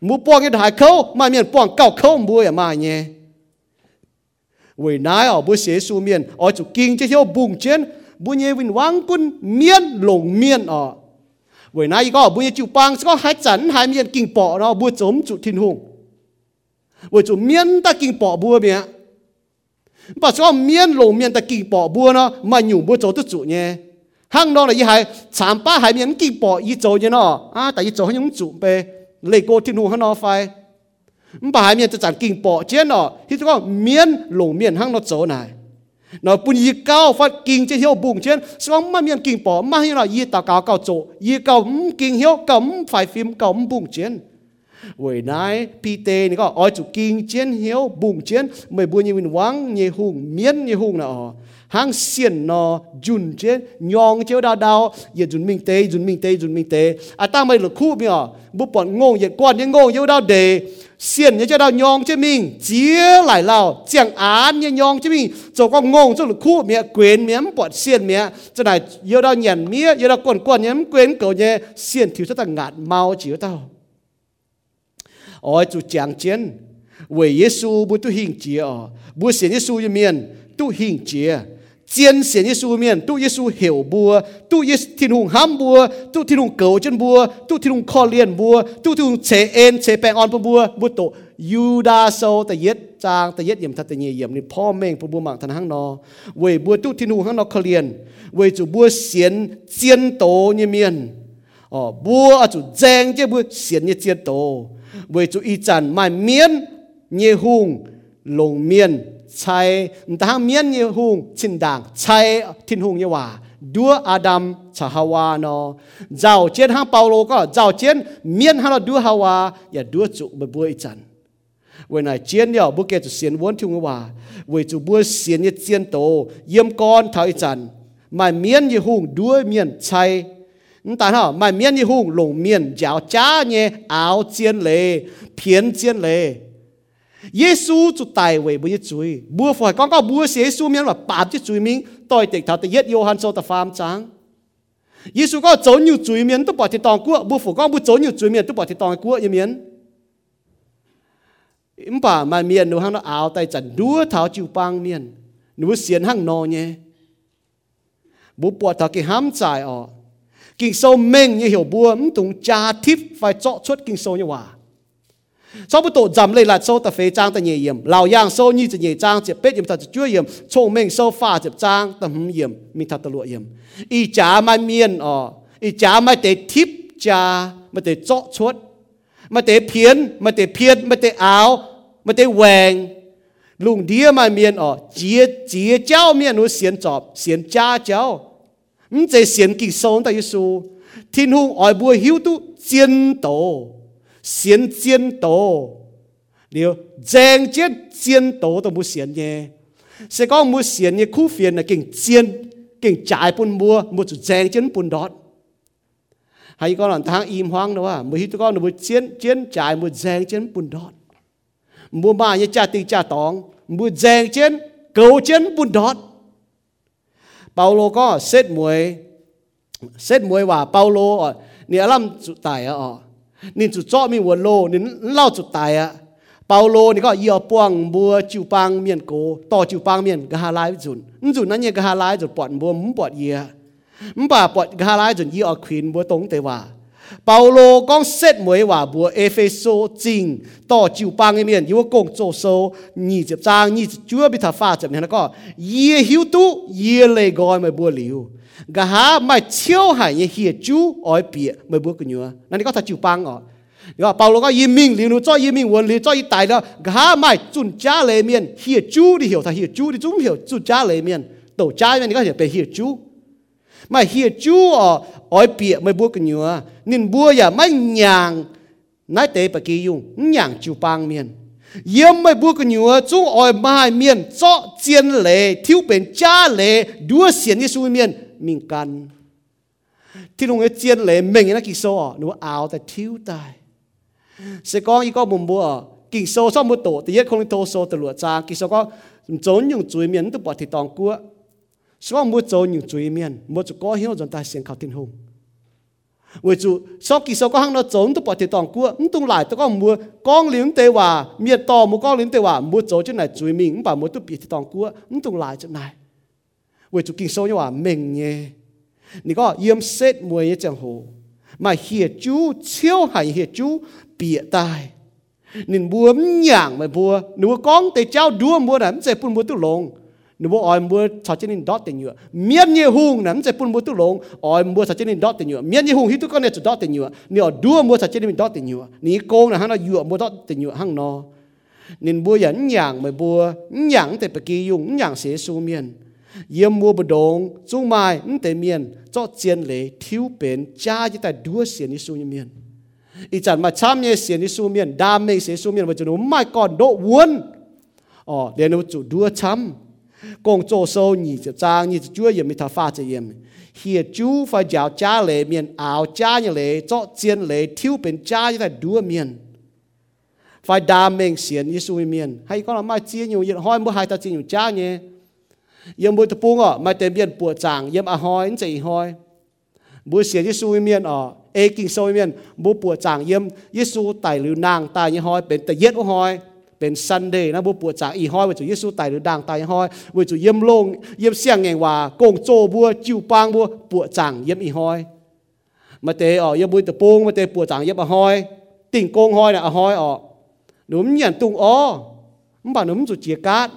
mua buông như đại khâu mai miên buông cào khâu bùa ở mai nhé với nái ở bữa xế su miền ở chủ kinh chế theo bùng chiến bữa nhé vinh quang quân miên lồng miên ở với nái có bữa nhé chịu băng có hai chắn hai miên kinh bỏ nó bữa chống chủ thiên hùng với chủ miên ta kinh bỏ bữa mẹ bà có miên lồng miên ta kinh bỏ bữa nó mà nhủ bữa chống tất chủ nhé hang đó là gì hay chạm ba hai miên kinh bỏ ý chỗ nhé nó à tại ý chỗ những chủ về lấy cô thiên hùng hắn nó phải bà miền chặt kinh bỏ chết nọ thì có miền lủng miền hang nó chỗ này nó bùn y cao phát kinh chết hiếu bùng chết xong mà miền kinh bỏ mà như là y tao cao cao chỗ y cao kinh hiếu cấm phải phim cấm bùng chết buổi nay pt này có oi chủ kinh chết hiếu bùng chết mày buôn như mình vắng như hùng miền như hùng nọ hang xiên nọ dùn chết nhong chết đau đau giờ dùn mình tê dùn mình tê dùn mình tê à ta mày lực khu mày bút bọn ngô giờ quan những ngô yêu đau đề xiên như cho đào nhong chứ mình chia lại lào chẳng án như nhong chứ mình cho con ngông cho lực khu mẹ quên mẹ bọn xiên mẹ cho này yêu đào nhàn mía yêu đào quần quần nhém quên cầu nhé xiên thiếu cho ta ngạt mau chỉ tao ôi chú chẳng chiến với Giêsu bố tu hình chia bố xiên Giêsu như miền tu hình chia chiến xiên Giêsu miền tu Giêsu hiểu bùa tu thiên hùng ham bùa tu thiên hùng cầu chân bùa tu thiên hùng kho liền bùa tu thiên hùng chế en chế bèn on bùa bùa tổ Yuda sâu ta yết trang ta yết yểm thật ta nhì yểm nênพ่อแม่งพวกบวมังทันหังนอเวยบัวตุทินูหังนอคเลียนเวยจูบัวเสียนเจียนโตเนี่ยเมียนอ๋อบัวจูแจงเจ้าบัวเสียนเนี่ยเจียนโตเวยจูอีจันไม่เมียนเนี่ยหุงลงเมียนใช่แต่หังเมียนเนี่ยหุงชินด่างใช่ทินหุงเนี่ยว่าดัวอาดัมชาฮาวานอเจ้าเจียนหังเปาโลก็เจ้าเจียนเมียนหังเราดัวฮาวาอย่าดัวจูบัวอีจันvới này chiến nhau bố kẻ chủ xiên vốn thiêu người hòa với chủ bố xiên như chiến tổ yếm con thảo ý chắn mày miên như hùng đuôi miên chay ta hả mày miên như hùng lồng miên giáo cha nhé áo chiến lệ phiến chiến lệ Giêsu chủ tài với bố chúi bố phải con có bố Giêsu miên là bám chứ chúi mình tôi tịch thảo tự yết Yohan sâu ta phàm trắng Giêsu có chấu nhiều chúi miên tôi bỏ thì tòng của bố phủ con bố chấu nhiều chúi miên tôi bỏ thì tòng của như miên ấm bà mà miền nụ hăng nó áo tay chặn đua tháo chiu băng miền nụ xiên hăng nò nhé bố bọt tháo cái hám trái ọ kinh sâu mênh như hiểu bùa ấm tung cha thiếp phải chọ chuốt kinh sâu như hòa sau bữa tổ dầm lấy lạt sâu ta phê trang ta nhẹ yểm lào yang sâu như chỉ nhẹ trang chỉ bết yểm ta chỉ chưa yểm chồng mênh sâu pha chỉ trang ta hum yểm mình thật ta lụa yểm y cha mà miền ọ y cha mà để thiếp cha mà để chọ chuốt mà để phiến mà để phiến mà để áo mà tê vàng lùng đĩa mà miền ở chia chia cháu miền núi xiên chọp xiên cha cháu ừm tê xiên kinh sâu tại Giêsu thiên hùng ỏi bùa hiếu tu chiến tổ xiên chiến tổ điều giang chết chiến tổ tôi muốn xiên nhé sẽ có muốn xiên nhé khu phiền là kinh chiến kinh trái bún mua một chút giang chiến bún đót hay có lần tháng im hoang đâu à mới có một chiến chiến trái một giang chiến bún đót mua ba như cha tì cha tòng mua giang chiến cầu chiến bún đót Paulo có xét muối xét muối và Pauloเนี่ยล่ำจุดตายอ่ะนี่จุดจ่อมีวัวโลนี่เล่าจุดตายอ่ะเปาโลนี่ก็เยี่ยป้วงบัวจิวปังเมียนโกต่อจิวปังเมียนกะฮาไลจุนจุนนั้นเนี่ยกะฮาไลจุนปอดบัวมุ้ปอดเยี่ยมุ้ป่าปอดกะฮาไลจุนเยี่ยอควินบัวตงเตว่าเปาโลก็เซ็ตมวยว่าบัวเอเฟโซจริงต่อจิวปังเมียนยัวกงโจโซนี่เจ็บจางนี่จั่วบิทาฟ้าเจ็บเนี่ยแล้วก็เยี่ยหิวตุเยี่ยเลกอยมาบัวหลิวกะหาไม่เชี่ยวหายเหี้ยจูอ้อยเปียไม่บวกกันอยู่นั่นก็ถ้าจิวปังอ๋อก็เปาโลก็ยิมิงหลิวนู้จ้อยยิมิงวนหลิวจ้อยตายแล้วกะหาไม่จุนจ้าเลยเมียนเหี้ยจูดิเหี่ยวถ้าเหี้ยจูดิจุ้มเหี่ยวจุนจ้าเลยเมียนโตจ้าเมียนก็เหี่ยวเป็นเหี้ยจูไม่เหี้ยจูอ๋ออ้อยเปียไม่บวกกันอยู่นินบัวอย่าไม่หยางนายเตะปะกี้ยุ่งหยางจิวปังเมียนเยี่ยมไม่บวกกันอยู่จูอ้อยไม่เมียนจ้อเจียนเลยทิ้วเป็นจ้าเลยดัวเสียนยิสูเมียนมิงกันที่ลงเอเจียนเลยเม่งนะกิโซหนูเอาแต่ทิ้วตายเสกองอีก็มุมบัวกิโซชอบมุโตแต่ยัดคงโตโซตลอดจางกิโซก็โจนอยู่จุยเมียนตุปอดที่ตองกัวชอบมุโจนอยู่จุยเมียนมุจุก็เหี้ยวจนตายเสียงเขาทิ้งหงเวจูชอบกิโซก็หังเราโจนตุปอดที่ตองกัวมึงตรงไหลตัวก็มัวกองเหลียงเตว่าเมียต่อมัวกองเหลียงเตว่ามัวโจจุดไหนจุยมิงมึงป่ามัวตุปีที่ตองกัวมึงตรงไหลจุดไหนเวจุกิโซยว่าเม่งเย่นี่ก็เยี่ยมเซตมวยจังโหมาเหี่ยจูเชี่ยวหายเหี่ยจูเปียตายนินบัวมันหยางมาบัวหนูก้องแต่เจ้าดัวบัวนั้นจะปุ่นบัวตุลงหนูบัวอ่อยบัวชอดเจนินดอตเตียงเมียนเยหุงนั้นจะปุ่นบัวตุลงอ่อยบัวชอดเจนินดอตเตียงเมียนเยหุงฮิตุก็เนี่ยจุดดอตเตียงเนี่ยดัวบัวชอดเจนินดอตเตียงนี่โกงนะฮะเราหยั่วบัวดอตเตียงห้างนอนินบัวหยันหยางมาบัวหยางแต่ปกียุงหยางเสียสูเมียนเยี่ยมมัวบดงจุงไม้นั่นแต่เมียนเจาะเจียนเลยทิ้วเป็นจ้าจะแต่ดัวเสียนิสูเมียนอีจันมาช้ำเยเสียนิสูเมียนดามเยเสียสูเมียนวันจันทร์หนูไม่ก่อนโดวนอ๋อเดี๋ยวหนูจุดัวช้ำกงโจโซหนีจะจางหนีจะจ้วยยังไม่ท้าฟ้าจะเยี่ยมเฮียจูฟ้าหยาจ้าเลยเมียนอ่าวจ้าอย่างเลยเจาะเจียนเลยทิ้วเป็นจ้าจะแต่ดัวเมียนฟ้าดามเองเสียนิสูเมียนให้ก็เราไม่เจียนอยู่ยันห้อยมัวหายตาเจียนอยู่จ้าเนี่ยยมบุตรปุงอ่ะมาเต็มเมียนปวดจางยมอหอยใจหอยบุเสียยิสูเมียนอ่ะเอกิงโซเมียนบุปวดจางยมยิสูไตหรือนางตายยหอยเป็นแต่เย็ดหอยเป็นซันเดย์นะบุปวดจางอีหอยวิจุยิสูไตหรือนางตายหอยวิจุยมลงยมเสียงแงงว่ากงโจบัวจิวปางบัวปวดจางยมอีหอยมาเตอ่ะยมบุตรปุงมาเตปวดจางยมอหอยติ่งโกงหอยน่ะอหอยอ่ะหนุ่มหยันตุงอ๋อมึงป่าหนุ่มจุดเจียกัด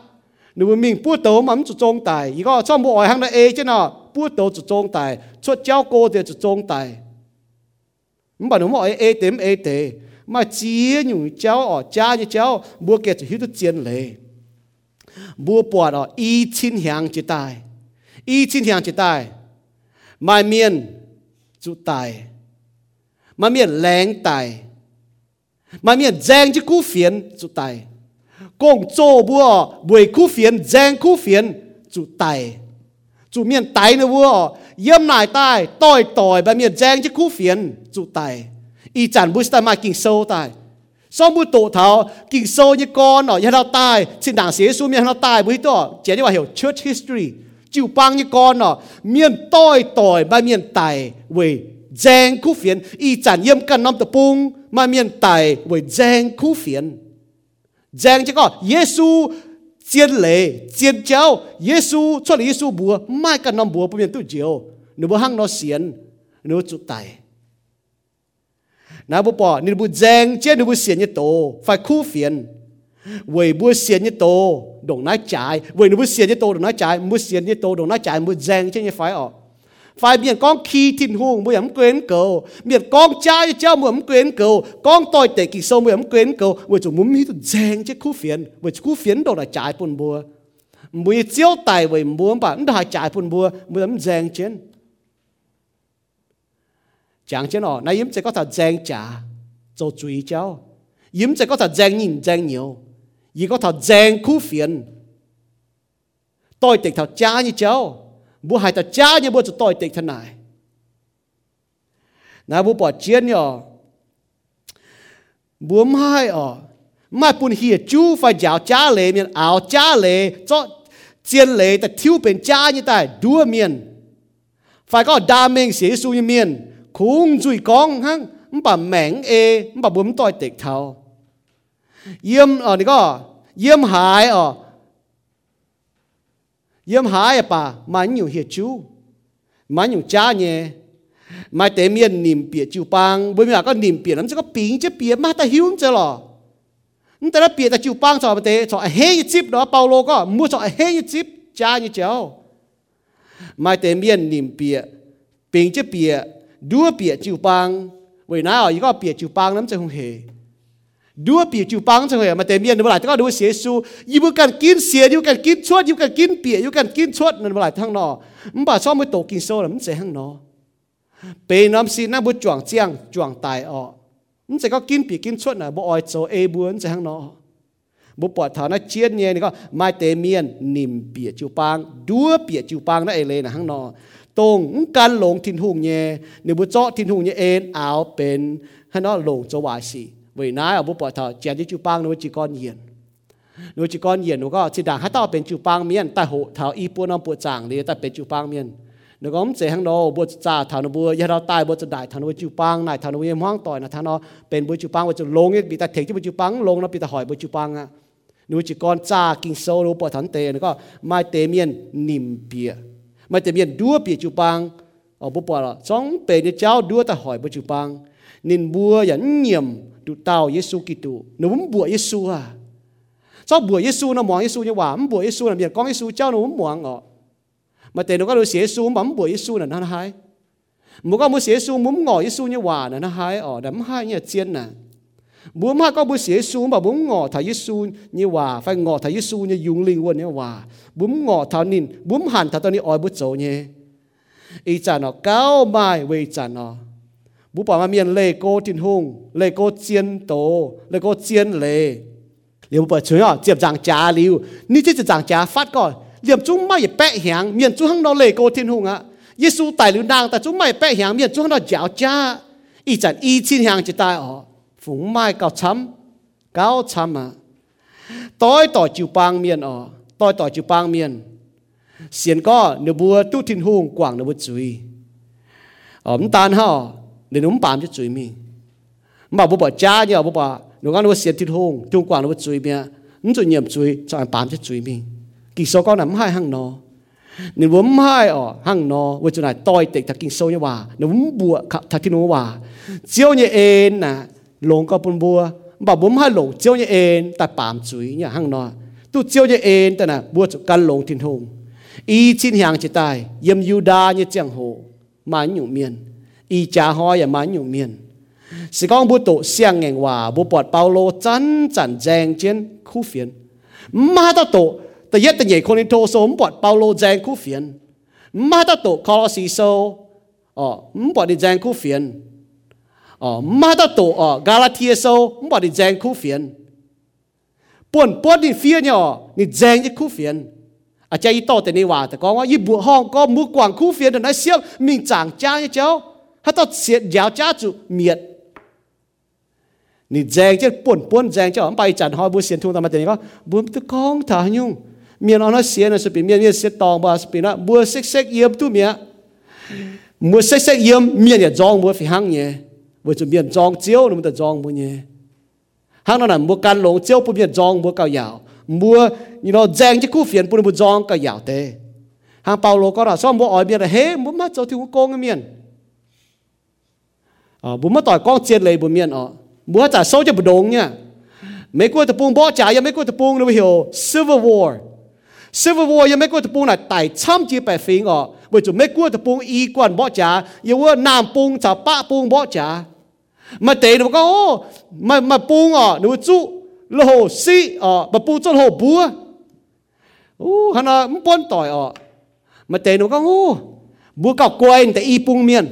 หนูมิงพูดโตมันจุดจงตายอีก็ชอบบัวอ่อยหังนาเอเจ้าหน่อพูดโตจุดจงตายชดเจ้าโกเดียจุดจงตายมันบอกหนูว่าเอเต็มเอเตมาเจียอยู่เจ้าอ๋อจ้าอยู่เจ้าบัวเกศหิวตุเจียนเลยบัวปวดอ๋ออีชินหยางจะตายอีชินหยางจะตายมาเมียนจุดตายมาเมียนแรงตายมาเมียนแจงจะกู้เฟียนจุดตายกงโจบัวบวยคู่เฟียนแจงคู่เฟียนจุไตจุเมียนไตนะวัวเยี่ยมนายใต้ต่อยต่อยบะเมียนแจงจะคู่เฟียนจุไตอีจันบุษตามากิ่งโซตายซ้อมบุโตเทากิ่งโซยกอนหน่อยให้เราตายสินด่างเสียสูเมียนเราตายบุษตัวเจ๋งที่ว่าเหี่ยว Church history จิวปังยกอนหน่อยเมียนต่อยต่อยบะเมียนไตเวยแจงคู่เฟียนอีจันเยี่ยมกันน้ำตะปุงมาเมียนไตเวยแจงคู่เฟียนแจงจะก็เยซูเจียนเหล่เจียนเจ้าเยซูช่วยเยซูบัวไม่กันนำบัวเป็นตู้เจียวหนูบัวหั่งนอเสียนหนูจุดไตนะบัวปอหนูบัวแจงเจ้าหนูบัวเสียนยี่โตไฟคู่เฟียนเวยบัวเสียนยี่โตดงน้าจ่ายเวยหนูบัวเสียนยี่โตดงน้าจ่ายบัวเสียนยี่โตดงน้าจ่ายบัวแจงเจ้ายี่ไฟออก Phải miền con khi thịnh hùng mùi ấm quên cầu. Miền con trai cháu mùi ấm quên cầu. Con tôi tệ kỳ sâu mùi ấm quên cầu. Mùi chủ muốn mít dành chứ khu phiền. Mùi khu phiền đâu là trái bồn bùa. Mùi chiếu tài với mùa bà đã trái bồn bùa. Mùi ấm dành chén. Chẳng chén họ. Này yếm sẽ có thật dành trả. Cho chú ý cháu. Yếm sẽ có thật dành nhìn dành nhiều. Yếm có thật dành khu phiền. Tôi tệ thật cha như cháu. Bố hai ta cha như bố cho tôi tịch thân này. Nà bố bỏ chiến nhờ. Bố mai ở. Mai bùn hiệp chú phải giáo cha lệ miền áo cha lệ. Cho chiến lệ ta thiếu bên cha như ta đua miền. Phải có đa mình xế xu như miền. Khung dùi con hăng. Bà mẹng ê. Bà bố tôi tịch thảo. Yêm ở này có. Yêm hải ở. Yếm hai bà mà nhiều hiệp chú, mà nhiều cha nhé, mà tế miền niệm biệt chú bang, bởi vì là có niệm biệt lắm chứ có pính chứ biệt mà ta hiếu lắm chứ lò, nhưng ta đã biệt ta chú bang cho mà tế, cho hê như chip đó, Paulo có mua cho hê như chip cha như cháu, mà tế miền niệm biệt, pính chứ biệt, đua biệt chú bang, bởi nào có biệt chú bang lắm chứ không hề. Đua bìa chú băng cho người mà tèm yên nó lại có đua xế xu. Yêu cần kín xế, yêu cần kín chuốt, yêu cần kín bìa, yêu cần kín chuốt. Nên lại thằng nó. Mà sao mới tổ kín xô là mình sẽ hăng nó. Bề nóm xí năng bố chuộng chiang, chuộng tài ọ. Mình sẽ có kín bìa kín chuốt là bố oi xô ê bố sẽ hăng nó. Bố bỏ thảo nó chiết nhé. Mai tèm yên nìm bìa chú băng. Đua bìa chú băng nó ê lê là hăng nó. Tông cần lộn thịnh hùng nhé. Nếu bố chó thịnh hùng nhé ên áo bên. Hăng nó lộn cho hoài xì. Vì nãy ở bố bỏ thở, chén chú bang nó chỉ con hiền. Nó chỉ con hiền nó có, chỉ đảng hát tao bên chú bang miền, ta hộ thảo y bố nó bộ tràng đi, ta bên chú bang miền. Nó có một chế hăng nó, bố trả thảo nó bố, giá đào tài bố trả đại thảo nó bố chú bang này, thảo nó bố em hoang tỏi là thảo nó, bên bố chú bang bố chú lông, bị ta thịt chứ bố chú bang lông, nó bị ta hỏi bố chú bang á. Nó chỉ con trả kinh sâu, nó bỏ thắng tề, nó có, mai tế miền nìm bìa, mai tế miền đua bìa chú bang, ở bố bỏ là, trong bên cháu đua ta hỏi bố chú bang, nên bố dẫn nhiệm tụi tao Giêsu Kitô nó muốn bùa Giêsu à, sao bùa Giêsu nó mong Giêsu như vậy, muốn bùa Giêsu là miệng con Giêsu cháu nó muốn mong ngọ, mà tiền nó có đôi Giêsu muốn bùa Giêsu là nó hay, muốn có muốn Giêsu muốn ngọ Giêsu như vậy là nó hay, ở đấm hay như chiên nè, muốn hay có muốn Giêsu mà muốn ngọ thầy Giêsu như vậy, phải ngọ thầy Giêsu như dùng linh quân như vậy, muốn ngọ thảo nín, muốn hẳn thảo tao đi oi bút dấu nhé, ý chả nó cao mai về chả nó. Bố bảo mà miền lê cô thịnh hùng, lê cô chiên tổ, lê cô chiên lê. Liệu bố bảo chứ hả, diệp giảng trá liu. Ní chứ diệp giảng trá phát coi. Liệm chúng mày bẹ hẹn, miền chúng hăng nó lê cô thịnh hùng á. Giê-xu tài lưu nàng ta chúng mày bẹ hẹn, miền chúng hăng nó giáo trá. Ý chẳng y chín hẹn chứ ta ở. Phúng mai cao chấm, cao chấm á. Tối tỏ chiều bang miền ở, tối tỏ chiều bang miền. Xuyên có, nếu bố tu thịnh hùng quảng nếu bố chú ý. Ấm tàn hả. Để nó bám cho chuối mình, mà bố bảo cha nhở bố bảo, nó nói nó xiên thịt hùng, trung quảng nó chuối mẹ, nó chuối nhầm chuối, cho anh bám cho chuối mình, kinh số con nắm hai hàng nó, nên bố hai ở hàng nó, với chỗ này toi tịt thật kinh sâu như bà, nó muốn bùa thật kinh nó bà, chiếu như en nà, lồng con bún bùa, bảo bố hai lồng chiếu như en, ta bám chuối nhở hàng nó, tu chiếu như en, ta nà bùa cho căn lồng thịt hùng, y chín hàng chỉ tài, yếm Yuda như chẳng hồ, mà nhủ miền. Y cha hoi à mãn nhiều miền, sĩ con bố tổ xiang ngành hòa bố bọt bao lô chán chán giang trên khu phiền, mà ta tổ ta yết ta nhảy con lên thô số bọt bao lô giang khu phiền, mà ta tổ khó xì sâu, ờ bọt đi giang khu phiền, ờ mà ta tổ ờ Galatia sâu bọt đi giang khu phiền, buồn buồn đi phía nhỏ đi giang trên khu phiền. À cha y to thì đi hòa ta con y bùa hong có mua quảng khu phiền để nói xiêm mình chẳng cha như cháu. Hãy subscribe cho kênh Ghiền Mì Gõ Để không bỏ lỡ những bố mất tỏi con chiên lệ bố miền ọ bố hết trả sâu cho bố đống nha mấy cô tập buông bỏ trả mấy cô tập buông nó hiểu Civil War Civil War mấy cô tập buông là tài chăm chỉ bẻ phím ọ bởi chúng mấy cua tập bung y quan bỏ trả, yêu nam bung trả ba bung bỏ trả, mà tệ nó có, mà mà bung ở nó chú, là hồ si ở, mà bung cho hồ búa, ô, hắn là muốn bón tỏi ở, mà tệ nó có ô, búa cọc quay tại y bung miền,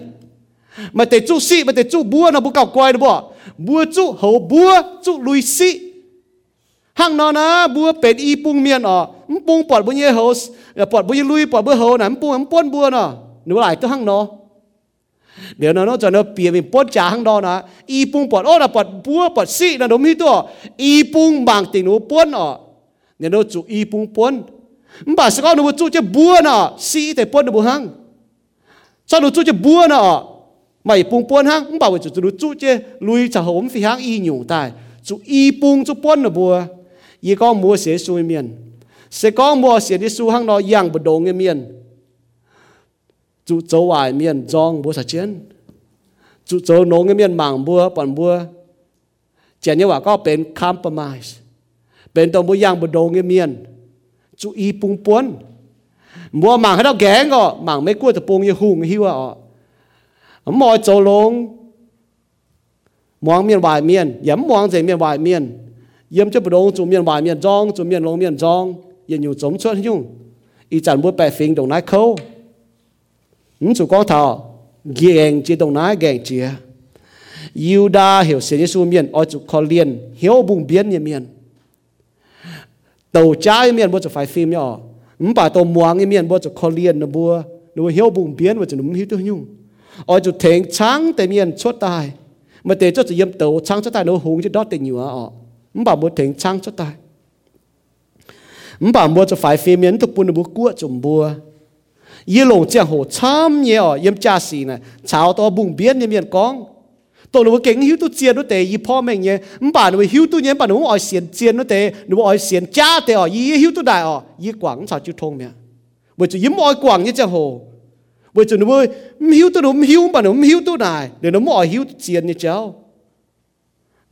mà tệ chú si, mà tệ chú búa nó búa cọc quay nó bỏ, búa chú hồ búa chú lui si, hàng nó na búa bẹt y bung miền ở. Bung bọt bún yêu hấu, bọt bún yêu lui, bọt bún hấu, nắm bung, nắm bún bùa nó, nó lại tới hang nó. Nếu nó nó cho nó bìa mình bún chả hang đó nó, y bung bọt ô là bọt búa, bọt xị là đúng hết đó, y bung bằng tình nó bún nó, nếu nó chủ y bung bún, bà sẽ có nó chủ chơi búa nó, xị thì bún nó bún hang, sao nó chủ chơi búa nó, mày bung bún hang, bà chủ nó chủ chơi lui chả hổng phi hang y nhung tai, chủ y bung chủ bún nó bùa, y có mua xế xuôi miền. Sẽ có mua xịt đi su hang nó yang bờ đồ nghe miền, chú cháu ai miền giong búa sạch chiến, chú cháu nấu nghe miền mảng búa còn búa, chỉ như vậy có bên compromise, bên tàu búa yang bờ đồ nghe miền, chú y bung bún, mua mảng hay đâu ghé ngọ, mảng mấy cua tập bung như hùng hiu ọ, mọi cháu lông, muang miền vài miền, yếm muang gì miền vài miền, yếm cho bờ đồ chú miền vài miền giong, chú miền lông miền giong. Yên nhiều giống chuyện nhung, ý chẳng muốn bẻ phình đồng nái khâu, những chú con thảo gẹn chỉ đồng nái gẹn chia, yêu đa hiểu sự như su miền, ở chú con liền hiểu bùng biến như miền, tàu trái miền bố chú phải phim nhở, những bà tàu muang như miền bố chú con liền nó bùa, nó hiểu bùng biến và chú đúng hiểu tôi nhung, ở chú thèn trắng tại miền chốt tai, mà để cho chú yếm tàu trắng chốt tai nó hùng chứ đó tình nhiều ở, những bà bố thèn trắng chốt tai. Bà mua cho phải phê miến tục bún bún cua chùm bùa, y lồng chèn hồ chăm nhẹ ở yếm cha xì này, cháo to bùng biến như miền con, tổ nó kính hiếu tu chiên nó tề y po mình nhé, bà nó hiếu tu nhé bà nó ỏi xiên chiên nó tề, nó ỏi xiên cha tề ở y hiếu tu đại ở, y quảng sao chưa thông mẹ, bởi chỉ yếm ỏi quảng như chèn hồ, bởi chỉ nó hiếu tu nó hiếu bà nó hiếu tu đại, để nó ỏi hiếu chiên như cháu,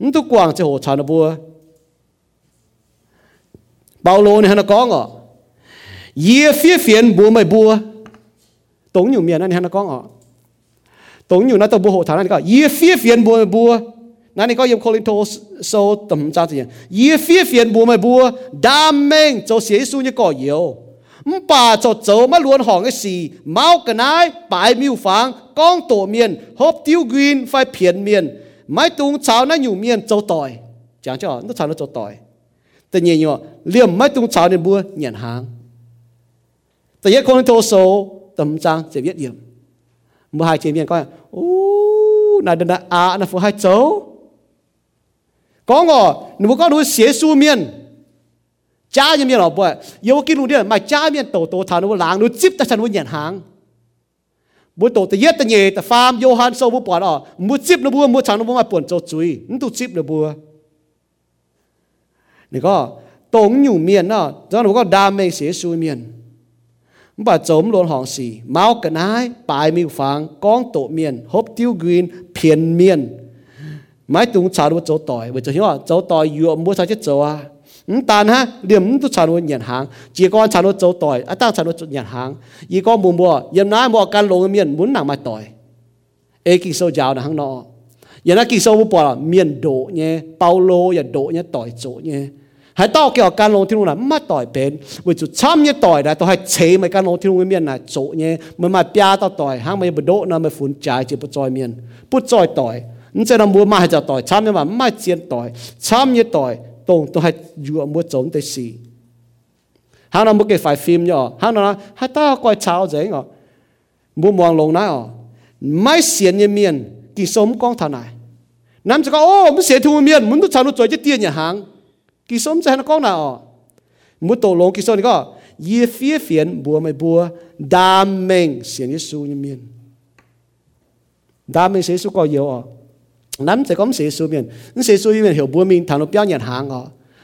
tu quảng chèn hồ cháo nó bùa. Bao lô này hắn có ngọ, ye phía phiền bùa mày bùa, tống nhiều miền này hắn có ngọ, tống nhiều nãy tao bùa hộ thảo này có, ye phía phiền bùa mày bùa, nãy này có yếm khôi thô sâu tầm trang gì, ye phía phiền bùa mày bùa, đam mê cho xế xu như cỏ nhiều, bà cho cháu mà luôn hỏi cái gì, máu cái nái, bài miêu phang, con tổ miền, hộp tiêu green phải phiền miền, máy tung cháo nãy nhiều miền châu tỏi, chẳng cho nó cháo nó châu tỏi. Tự nhiên nhọ liềm mấy tung cháo nên bua nhận hàng. Tự nhiên con thô số tầm trang sẽ biết điểm. Một hai chị miền coi, u này đợt à là phụ hai cháu. Có ngỏ, nếu có đối xế su miền, cha như miền ở bụi, yêu kinh luôn đi mà cha miền tổ tổ thảo nó láng nó chip ta chân nó nhận hàng. Bố tổ tự nhiên tự nhiên tự farm Johan sâu bố bỏ đó, mua chip nó bua mua cháo nó bua mà buồn châu chuối, nó tụ chip nó bua. Này có tống nhủ miền đó, do nó có đam mê xế xui miền, bà chống luôn hỏng xì, máu cẩn ái, bài miêu phang, con tổ miền, hốp tiêu green, phiền miền, máy tung cháo đua cháu tỏi, bởi cháu hiểu à, cháu tỏi nhuộm mua sao chết cháu à, tàn ha, điểm tôi cháo đua nhận hàng, chỉ con cháo đua cháu tỏi, à tao cháo đua nhận hàng, chỉ con mùa mùa, yếm nái mùa can lồng miền muốn nặng mai tỏi, ê kỳ sâu giàu là hang nọ, yếm nái kỳ sâu mua bỏ là miền độ nhé, bao lô yếm độ nhé tỏi chỗ nhé. Hãy tao kêu can lông thiên lông là mắt tỏi bền, với chú chăm như tỏi này, tao hãy chế mấy can lông thiên lông cái miền này chỗ nhé, mới mà pia tao tỏi, hang mấy bờ đỗ nó mới phun trái chỉ bút tỏi miền, bút tỏi tỏi, những cái năm mua mà hãy cho tỏi chăm như mà mắt chiên tỏi, chăm như tỏi, tông tao hãy dựa mua trống tới xì, hang năm mua cái phải phim nhỏ, hang năm hãy tao coi cháo giấy ngọ, mua màng lông này ngọ, máy xiên như miền, kỳ sống con thằng này, năm chỉ có ô muốn xiên thiên miền, muốn tao chăm nó tỏi chết tiền nhà hàng. Kỳ sống sẽ nó có nào, muốn tổ lông kỳ sống thì có, ye phía phiền bùa mày bùa, đam mê xế Giêsu như miền, đam mê xế Giêsu có nhiều à, lắm sẽ có xế Giêsu miền, những xế Giêsu miền hiểu bùa mình thằng nó béo nhàn hàng à,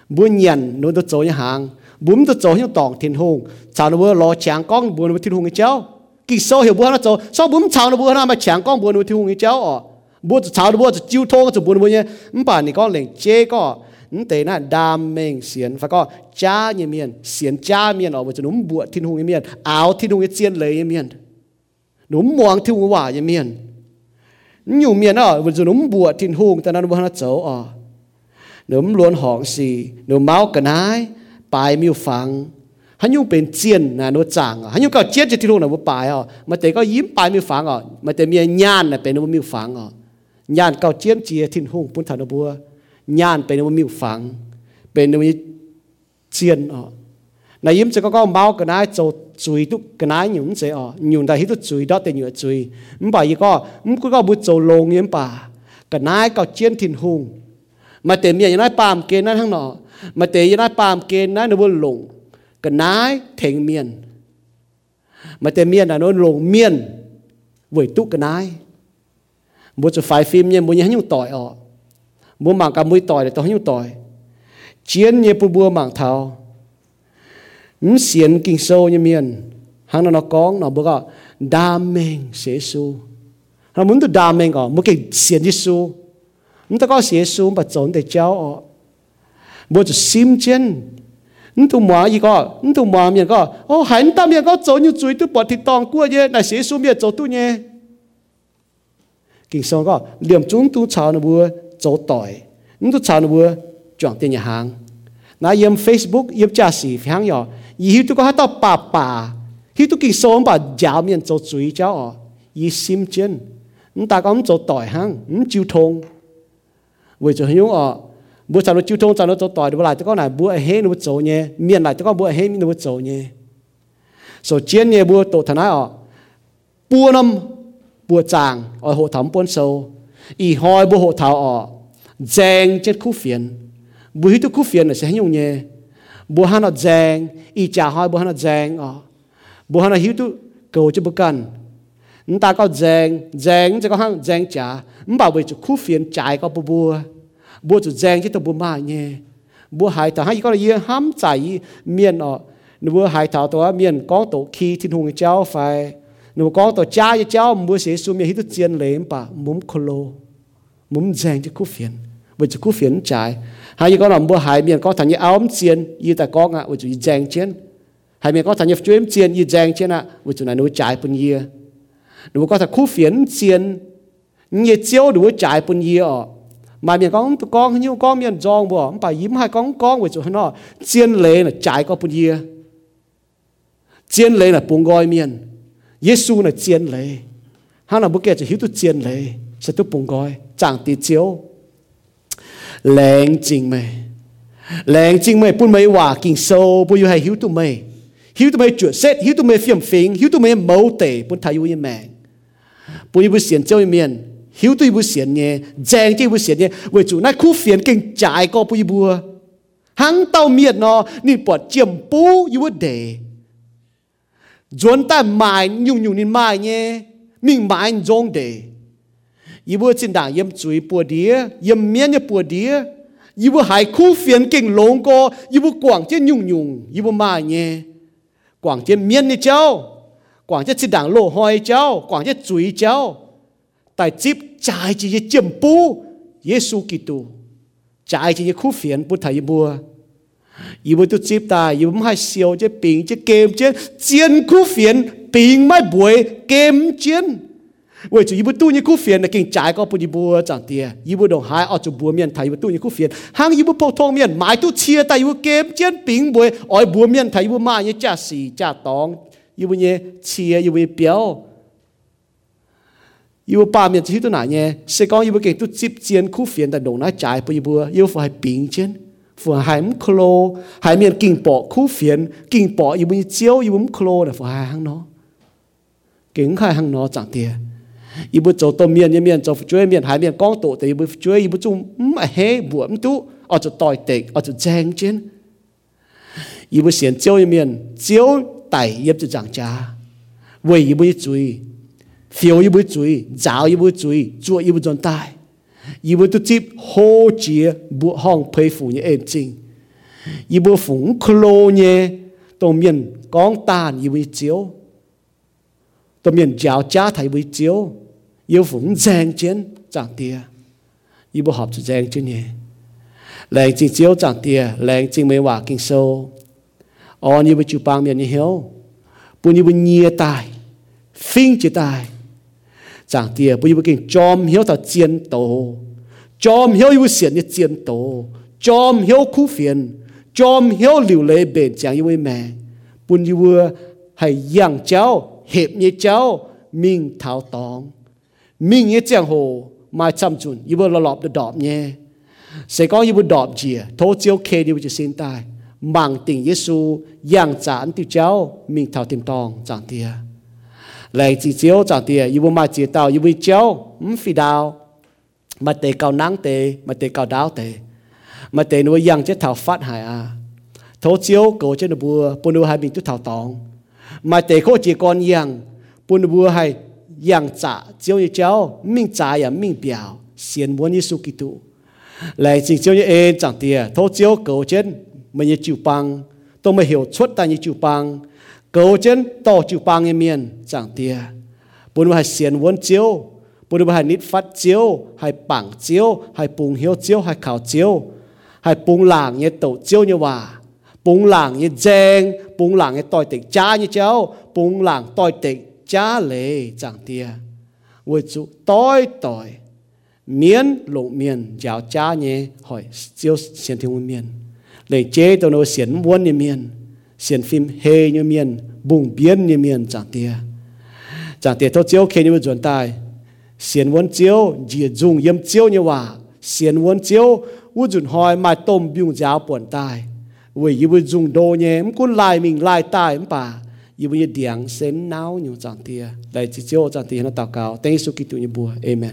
bùa nhàn nó tụt trội như hàng, bùm tụt trội như tỏng thiên hùng, chào nó bùa lo chàng con bùa nó thiên hùng cái chéo, kỳ sống hiểu bùa nó trội, sau bùm chào nó bùa nó mà chàng con bùa nó thiên hùng cái chéo à, bùa chào nó bùa chiêu thô nó bùa nó như, mắm bà này có liền chê có. Thế là đam mê xiên phải có cha như miền xiên cha miền ở bên chỗ núm bụi thiên hùng như miền áo thiên hùng như chiên lấy như miền num muang ti wa ye mien nyu mien a wul num bua tin hung ta nan wa na chau a num luon hong si num mau kanai pai miu fang han yu pen chien na no chang han yu ka chien ti lu na bu pai a ma te ka yim pai miu fang a ma te mien nyan na pen no miu fang a nyan ka chien chie tin hung pun tha no bua nyan pen no miu fang pen no chien a na yim se ka ka mau kanai chau chui tu kanai nhung se o nhung dai tu chui dot te nyu chui mba yi ko mku ko bu chou long yem pa kanai ka chien thin hung ma te mia yanai pam ke na thang no ma te yanai pam ke na no bu long kanai theng mien ma te mia na no long mien voi tu kanai bu chu phai phim nyen bu nyi nhung toi o bu mang ka mui toi de to nhung toi chien nye pu bu mang thao xiên kinh sâu như miền hàng nó nó con nó bữa gọi đam mê xế xu nó muốn từ đam mê ở một cái xiên Giêsu chúng ta có Giêsu mà trốn để cháu bữa từ sim chân chúng tôi mua gì có chúng tôi mua miền có ô hành ta miền có trốn như chuối tôi bỏ thịt tòng cua vậy này Giêsu miền trốn tôi nhé kinh sâu có điểm chúng tôi chào nó bữa trốn tỏi chúng tôi chào nó bữa chọn tiền nhà hàng na yem Facebook yem cha si phang yo yi tu ko ha ta pa pa hi tu ki som ba ja mien cho chui cha o yi sim chen ta ka om cho toi hang chiu thong we cho hiu o bu cha lo chiu thong cha lo cho toi bu lai ta ko na bu he nu cho nye mien lai ta ko bu he nu cho nye so chen nye bu to thana o pu nam pu chang o ho thom pon so i hoi bu ho thao o jeng chet khu phiền bu hi tu khu phiền là sẽ nhung nhẹ bu han nó dang y cha hoi bu han nó dang à bu han nó hiu tu cầu cho bu cần chúng ta có dang dang cho có hang dang cha chúng bảo về chỗ khu phiền trái có bu bu bu chỗ dang chứ tu bu ma nhẹ bu hai thằng hay có là gì hám trái miền à nếu hai thằng tôi miền có tổ khi thiên hùng cháu phải nếu có tổ cha cho cháu bu sẽ xuống miền hiu tu chiến lệ mà muốn khổ muốn dang cho khu phiền về chỗ khu phiền trái hai con làm bữa hai miền có thằng như áo ấm xiên như ta có ngạ với chủ dèn chiến hai miền có thằng như chú em xiên như dèn chiến ạ với chủ này nuôi trái bún dưa đủ có thằng khu phiến xiên như chiếu đủ trái bún dưa ạ mà miền con con như con miền giòn bò ông bà yếm hai con con với chủ nó xiên lê là trái có bún dưa xiên lê là bún gói miền Giêsu là xiên lê hắn là bữa kia chỉ hiểu tu xiên lê sẽ tu bún gói chẳng tí chiếu lẹng chính mày, lẹng chính mày, bún mày hòa kinh sâu, bún yêu hay hiếu tụi mày, hiếu tụi mày chuột xét, hiếu tụi mày phiền phiền, hiếu tụi mày mâu tệ, bún thay yêu như mẹ, bún yêu bún xiên treo miền, hiếu tụi bún xiên nhẹ, dèn tụi bún xiên nhẹ, với chủ nát khu phiền kinh trái co bún bùa, hăng tàu miền nó, nín bọt chiêm bú yêu để, dồn tai mài nhung nhung nín mài nhé, mình mài dòng để. Yêu bữa trên đảng yếm chuối bùa đĩa yếm miếng như bùa đĩa yêu bữa hải khu phiền kinh lông co yêu bữa quảng trên nhung nhung yêu bữa mai nhé quảng trên miếng như cháu quảng trên trên đảng lộ hoài cháu quảng trên chuối cháu tại chip trái chỉ như chấm pu Giêsu Kitô trái chỉ như khu phiền bút thầy bùa yêu bữa tu chip ta yêu bữa hải siêu trên pin trên kem trên chiến khu phiền pin mai buổi kem chiến vậy chú yêu tu như cú phiền là kinh trái có bùi bùa chẳng tiề yêu đồng hai ở chỗ bùa miền Thái yêu tu như cú phiền hàng yêu bùa thong miền mãi tu chia tay yêu game chiến ping bùi ở bùa miền Thái yêu ma như cha sì cha tòng yêu như chia yêu như béo yêu ba miền chỉ tu nãy nhé sẽ có yêu kinh tu chip chiến cú phiền là đồng nói trái bùi bùa yêu phải ping chiến phải hai mắm khô hai miền kinh bỏ cú phiền kinh bỏ yêu như chiếu yêu mắm khô là phải hàng nó kính khai hàng nó chẳng tiề yêu bữa cho tôm miên như miên cho chuối miên hải miên con tổ thì bữa chuối yêu bữa chung mà hé bữa mắm tú ở chỗ tỏi tệ ở chỗ giang trên yêu bữa xiên chiếu như miên chiếu tẩy yêu bữa chẳng cha quỳ yêu bữa chuối phiếu yêu bữa chuối giáo yêu bữa chuối chuối yêu bữa tròn tai yêu bữa tu chip hô chia bữa hòng phê phủ như em chính yêu bữa phúng khô nhé tôm miên con tàn yêu bữa chiếu tôm miên giáo cha thầy bữa chiếu yêu phụng giang chiến chẳng tiề yêu bố họp giang chiến nhé làng chính chiếu chẳng tiề làng chính mấy quả kinh sâu on yêu bố chịu bang miền như hiếu bún yêu bún nhia tài phính chế tài chẳng tiề bây giờ kinh chom hiếu thảo chiến tổ chom hiếu yêu xiển như chiến tổ chom hiếu khu phiền chom hiếu liều lệ bền chẳng yêu mẹ bun yêu hay giang cháu hiệp như cháu mình thảo tòng mình như chẳng hồ mai chăm chun yêu lo lọp được đọp nhé sẽ có yêu đọp chìa thố chiếu kê yêu chỉ xin tài bằng tình Giêsu giang chán tiêu cháu mình thảo tìm tòng chẳng tiề lại chỉ chiếu chẳng tiề yêu mà chỉ tàu yêu cháu phi đào mà tề cào nắng tề mà tề cào đáo tề mà tề nuôi giang chết thảo phát hại à thố chiếu cổ trên bùa bùn nuôi hai mình tu thảo tòng mà tề khô chỉ con giang bùn bùa hay giang trả chiếu như cháu mình trả à mình biểu xiên muốn Giêsu Kitô lại chỉ chiếu như em chẳng tiề thố chiếu cổ trên mình như chịu bằng tôi mới hiểu suốt ta như chịu bằng cầu chân tổ chịu bằng em miền chẳng tiề bốn mươi hai xiên vốn chiếu bốn mươi hai nít phát chiếu hai bảng chiếu hai bùng hiếu chiếu hai khảo chiếu hai bùng làng như tổ chiếu như hòa bùng làng như giang bùng làng như tỏi tịch cha như cháu bùng làng tỏi tịch cha lệ chẳng tiề với chú tỏi tỏi miền lộ miền giáo cha nhé hỏi chiếu xiên thiên miền để chế tôi nói xiên vốn như miền xiên phim hê như miền bùng biến như miền chẳng tiề chẳng tiề thốt chiếu khen như chuẩn tài xiên vốn chiếu dìa dùng yếm chiếu như hòa xiên vốn chiếu u chuẩn hỏi mai tôm biung giáo buồn tài vì yêu dùng đồ nhé em cũng lại mình lại tài em bà yêu như điảng xén não như chẳng tiề đại chỉ chiếu chẳng tiề nó tạo cáo tên Giêsu Kitô như bùa amen.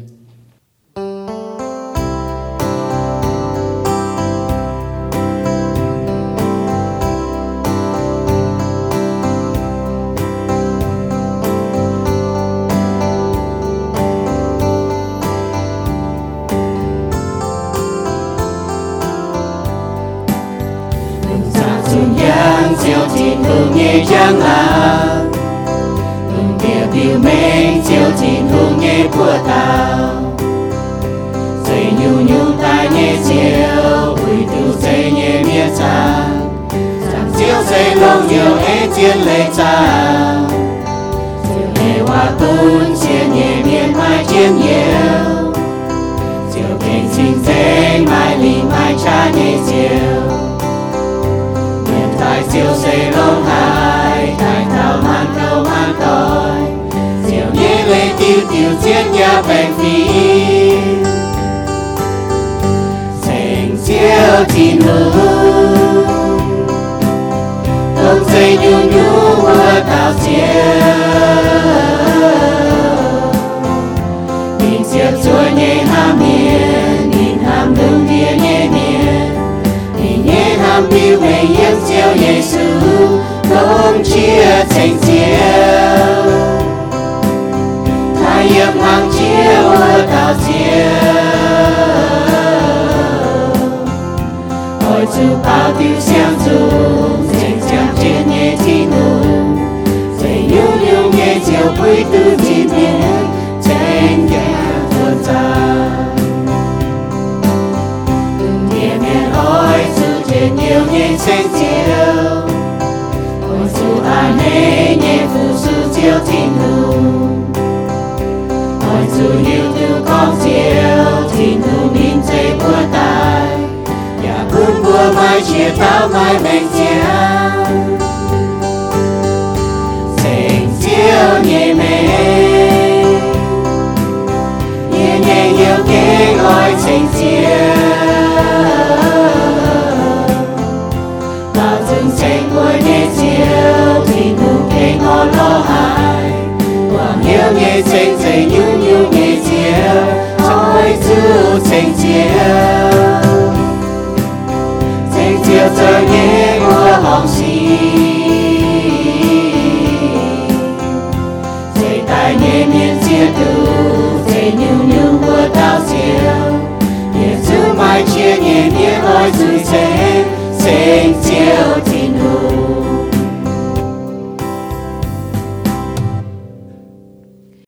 Chẳng là từng địa biểu mình chiều chín hương nghe của ta dây nhu nhu tai nghe chiều bùi tiêu dây nghe mía chàng chẳng chiều dây lông nhiều ế chiến lệ chàng chiều ế hoa tún chia nhẹ miên mai chiến nhiều chiều kinh sinh dây mai lì mai cha nghe chiều tại chiều xây lông hai tại thảo man thảo man tôi chiều nhé lấy tiêu tiêu chiến nhà bèn phi thành chiều chín hương tông xây nhu nhu mưa thảo chiều nhìn chiều chúa nhé ham miên nhìn ham đường thiên nhé miên nhìn nhé ham miêu về yếm chiều Giêsu không chia thành chiều thay yếm hàng chiều ở tao chiều hỏi chú bao tiêu xem chú dành chàng trên nghe chi nụ dày nhú nhú nghe chiều quý tư chi miếng trên nhà thuần ta từng nghe nghe hỏi chú trên nhiều nghe trên chiều ôi chú ai nấy nghe phụ sư chiều tình hữu ôi chú yêu từ con chiều tình hữu nín dây của tài nhà bước của mai chia tao mai bên chiều dành chiều nhẹ mê nhẹ nhẹ yêu kế ngồi dành chiều dành cuối nghe chiều thì nụ kê ngó lo hại quảng hiếu nghe dành dành nhú nhú nghe chiều trói chữ dành chiều dành chiều giờ nghe mưa hồng xì dành tai nghe miên chia từ dành nhú nhú mưa tao chiều nghe chữ mai chia nghe nghe nói chữ dành dành chiều thì nụ.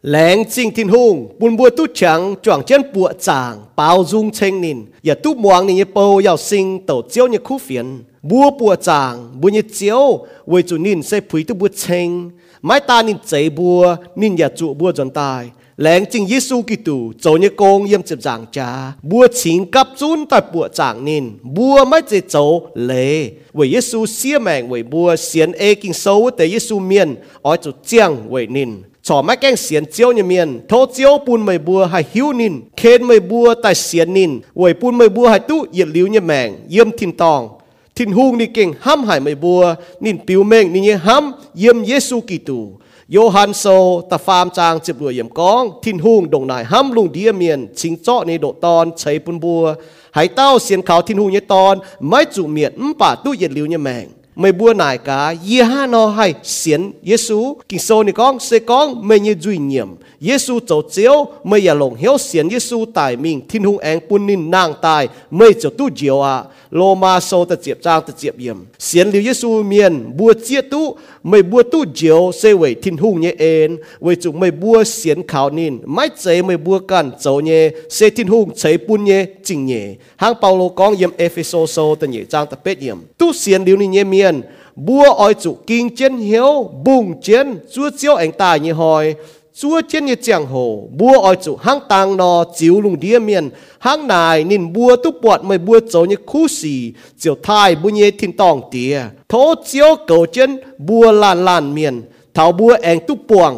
Lén chinh thiên hùng buồn bùa tút trắng choàng chân bùa chàng bao dung chênh nín và túp muang nín bầu giàu sinh tổ chiếu như khu phiền bùa bùa chàng bùa như chiếu với chủ nín sẽ phí túp bùa chênh ไม้ตานินใจบัวนินยาจุบัวจนตายแหลงจริงยิสูกิตูโจเนโกงเยี่ยมเจ็บจางจ้าบัวฉิงกับจุนตัดบัวจางนินบัวไม่เจโจเลเวยิสูเสียแมงเวบัวเสียนเอกิงโซแต่ยิสูเมียนอ้อยจุดเจียงเวนินฉอไม่แกงเสียนเจียวเมียนโทเจียวปูนไม่บัวให้หิวนินเคนไม่บัวแต่เสียนนินเวปูนไม่บัวให้ตู้เยียดลิ้วเนี่ยแมงเยี่ยมทินตองทินหูนี่เก่งห้ำหายไม่บัวนินปิวเมงนี่เนี่ยห้ำเยี่ยมยิสูกิตูโยฮันโซตะฟามจางเจ็บรวยเยี่ยมกองทินหุงดงนายห้ำลุงเดียเมียนชิงเจาะในโดตอนใช้ปุนบัวหายเต้าเสียนเขาทินหุงเยตอนไม่จุเมียนป่าตู้เย็นลิ้วเยแมงไม่บัวนายกาเยห้านอให้เสียนเยซูกิงโซในกองเซกองไม่เยจุยเยี่ยมเยซูเจ้าเจียวไม่อย่าหลงเหี้ยวเสียนเยซูตายมิงทินหุงแองปุนนินนางตายไม่เจ้าตู้เจียวอะโลมาโซตะเจียบจางตะเจียบเยี่ยมเสียนลิวเยซูเมียนบัวเจียตุไม่บัวตู้เจียวเซเวทินหุงเยเอนเวจุไม่บัวเสียนขาวนินไม่เจไม่บัวกันเจ้าเยเซทินหุงเจปุนเยจิงเยห้างเปาโลกองเยี่ยมเอเฟโซโซตะเยจางตะเป็ดเยี่ยมตู้เสียนลิวนี่เยเมียนบัวอ้อยจุกิงเจียนเหี้ยวบุงเจียนจั่วเจียวแองตายเยหอยจั่วเจียนเยเจียงโหบัวอ้อยจุห้างตางนอจิ๋วลุงเดียเมียนห้างนายนินบัวตุปวดไม่บัวโจเยคู่สีเจียวทายบุญเยทินตองเตียโทเจียวเก่าเจียนบัวลานลานเมียนเถาบัวแองตุปวง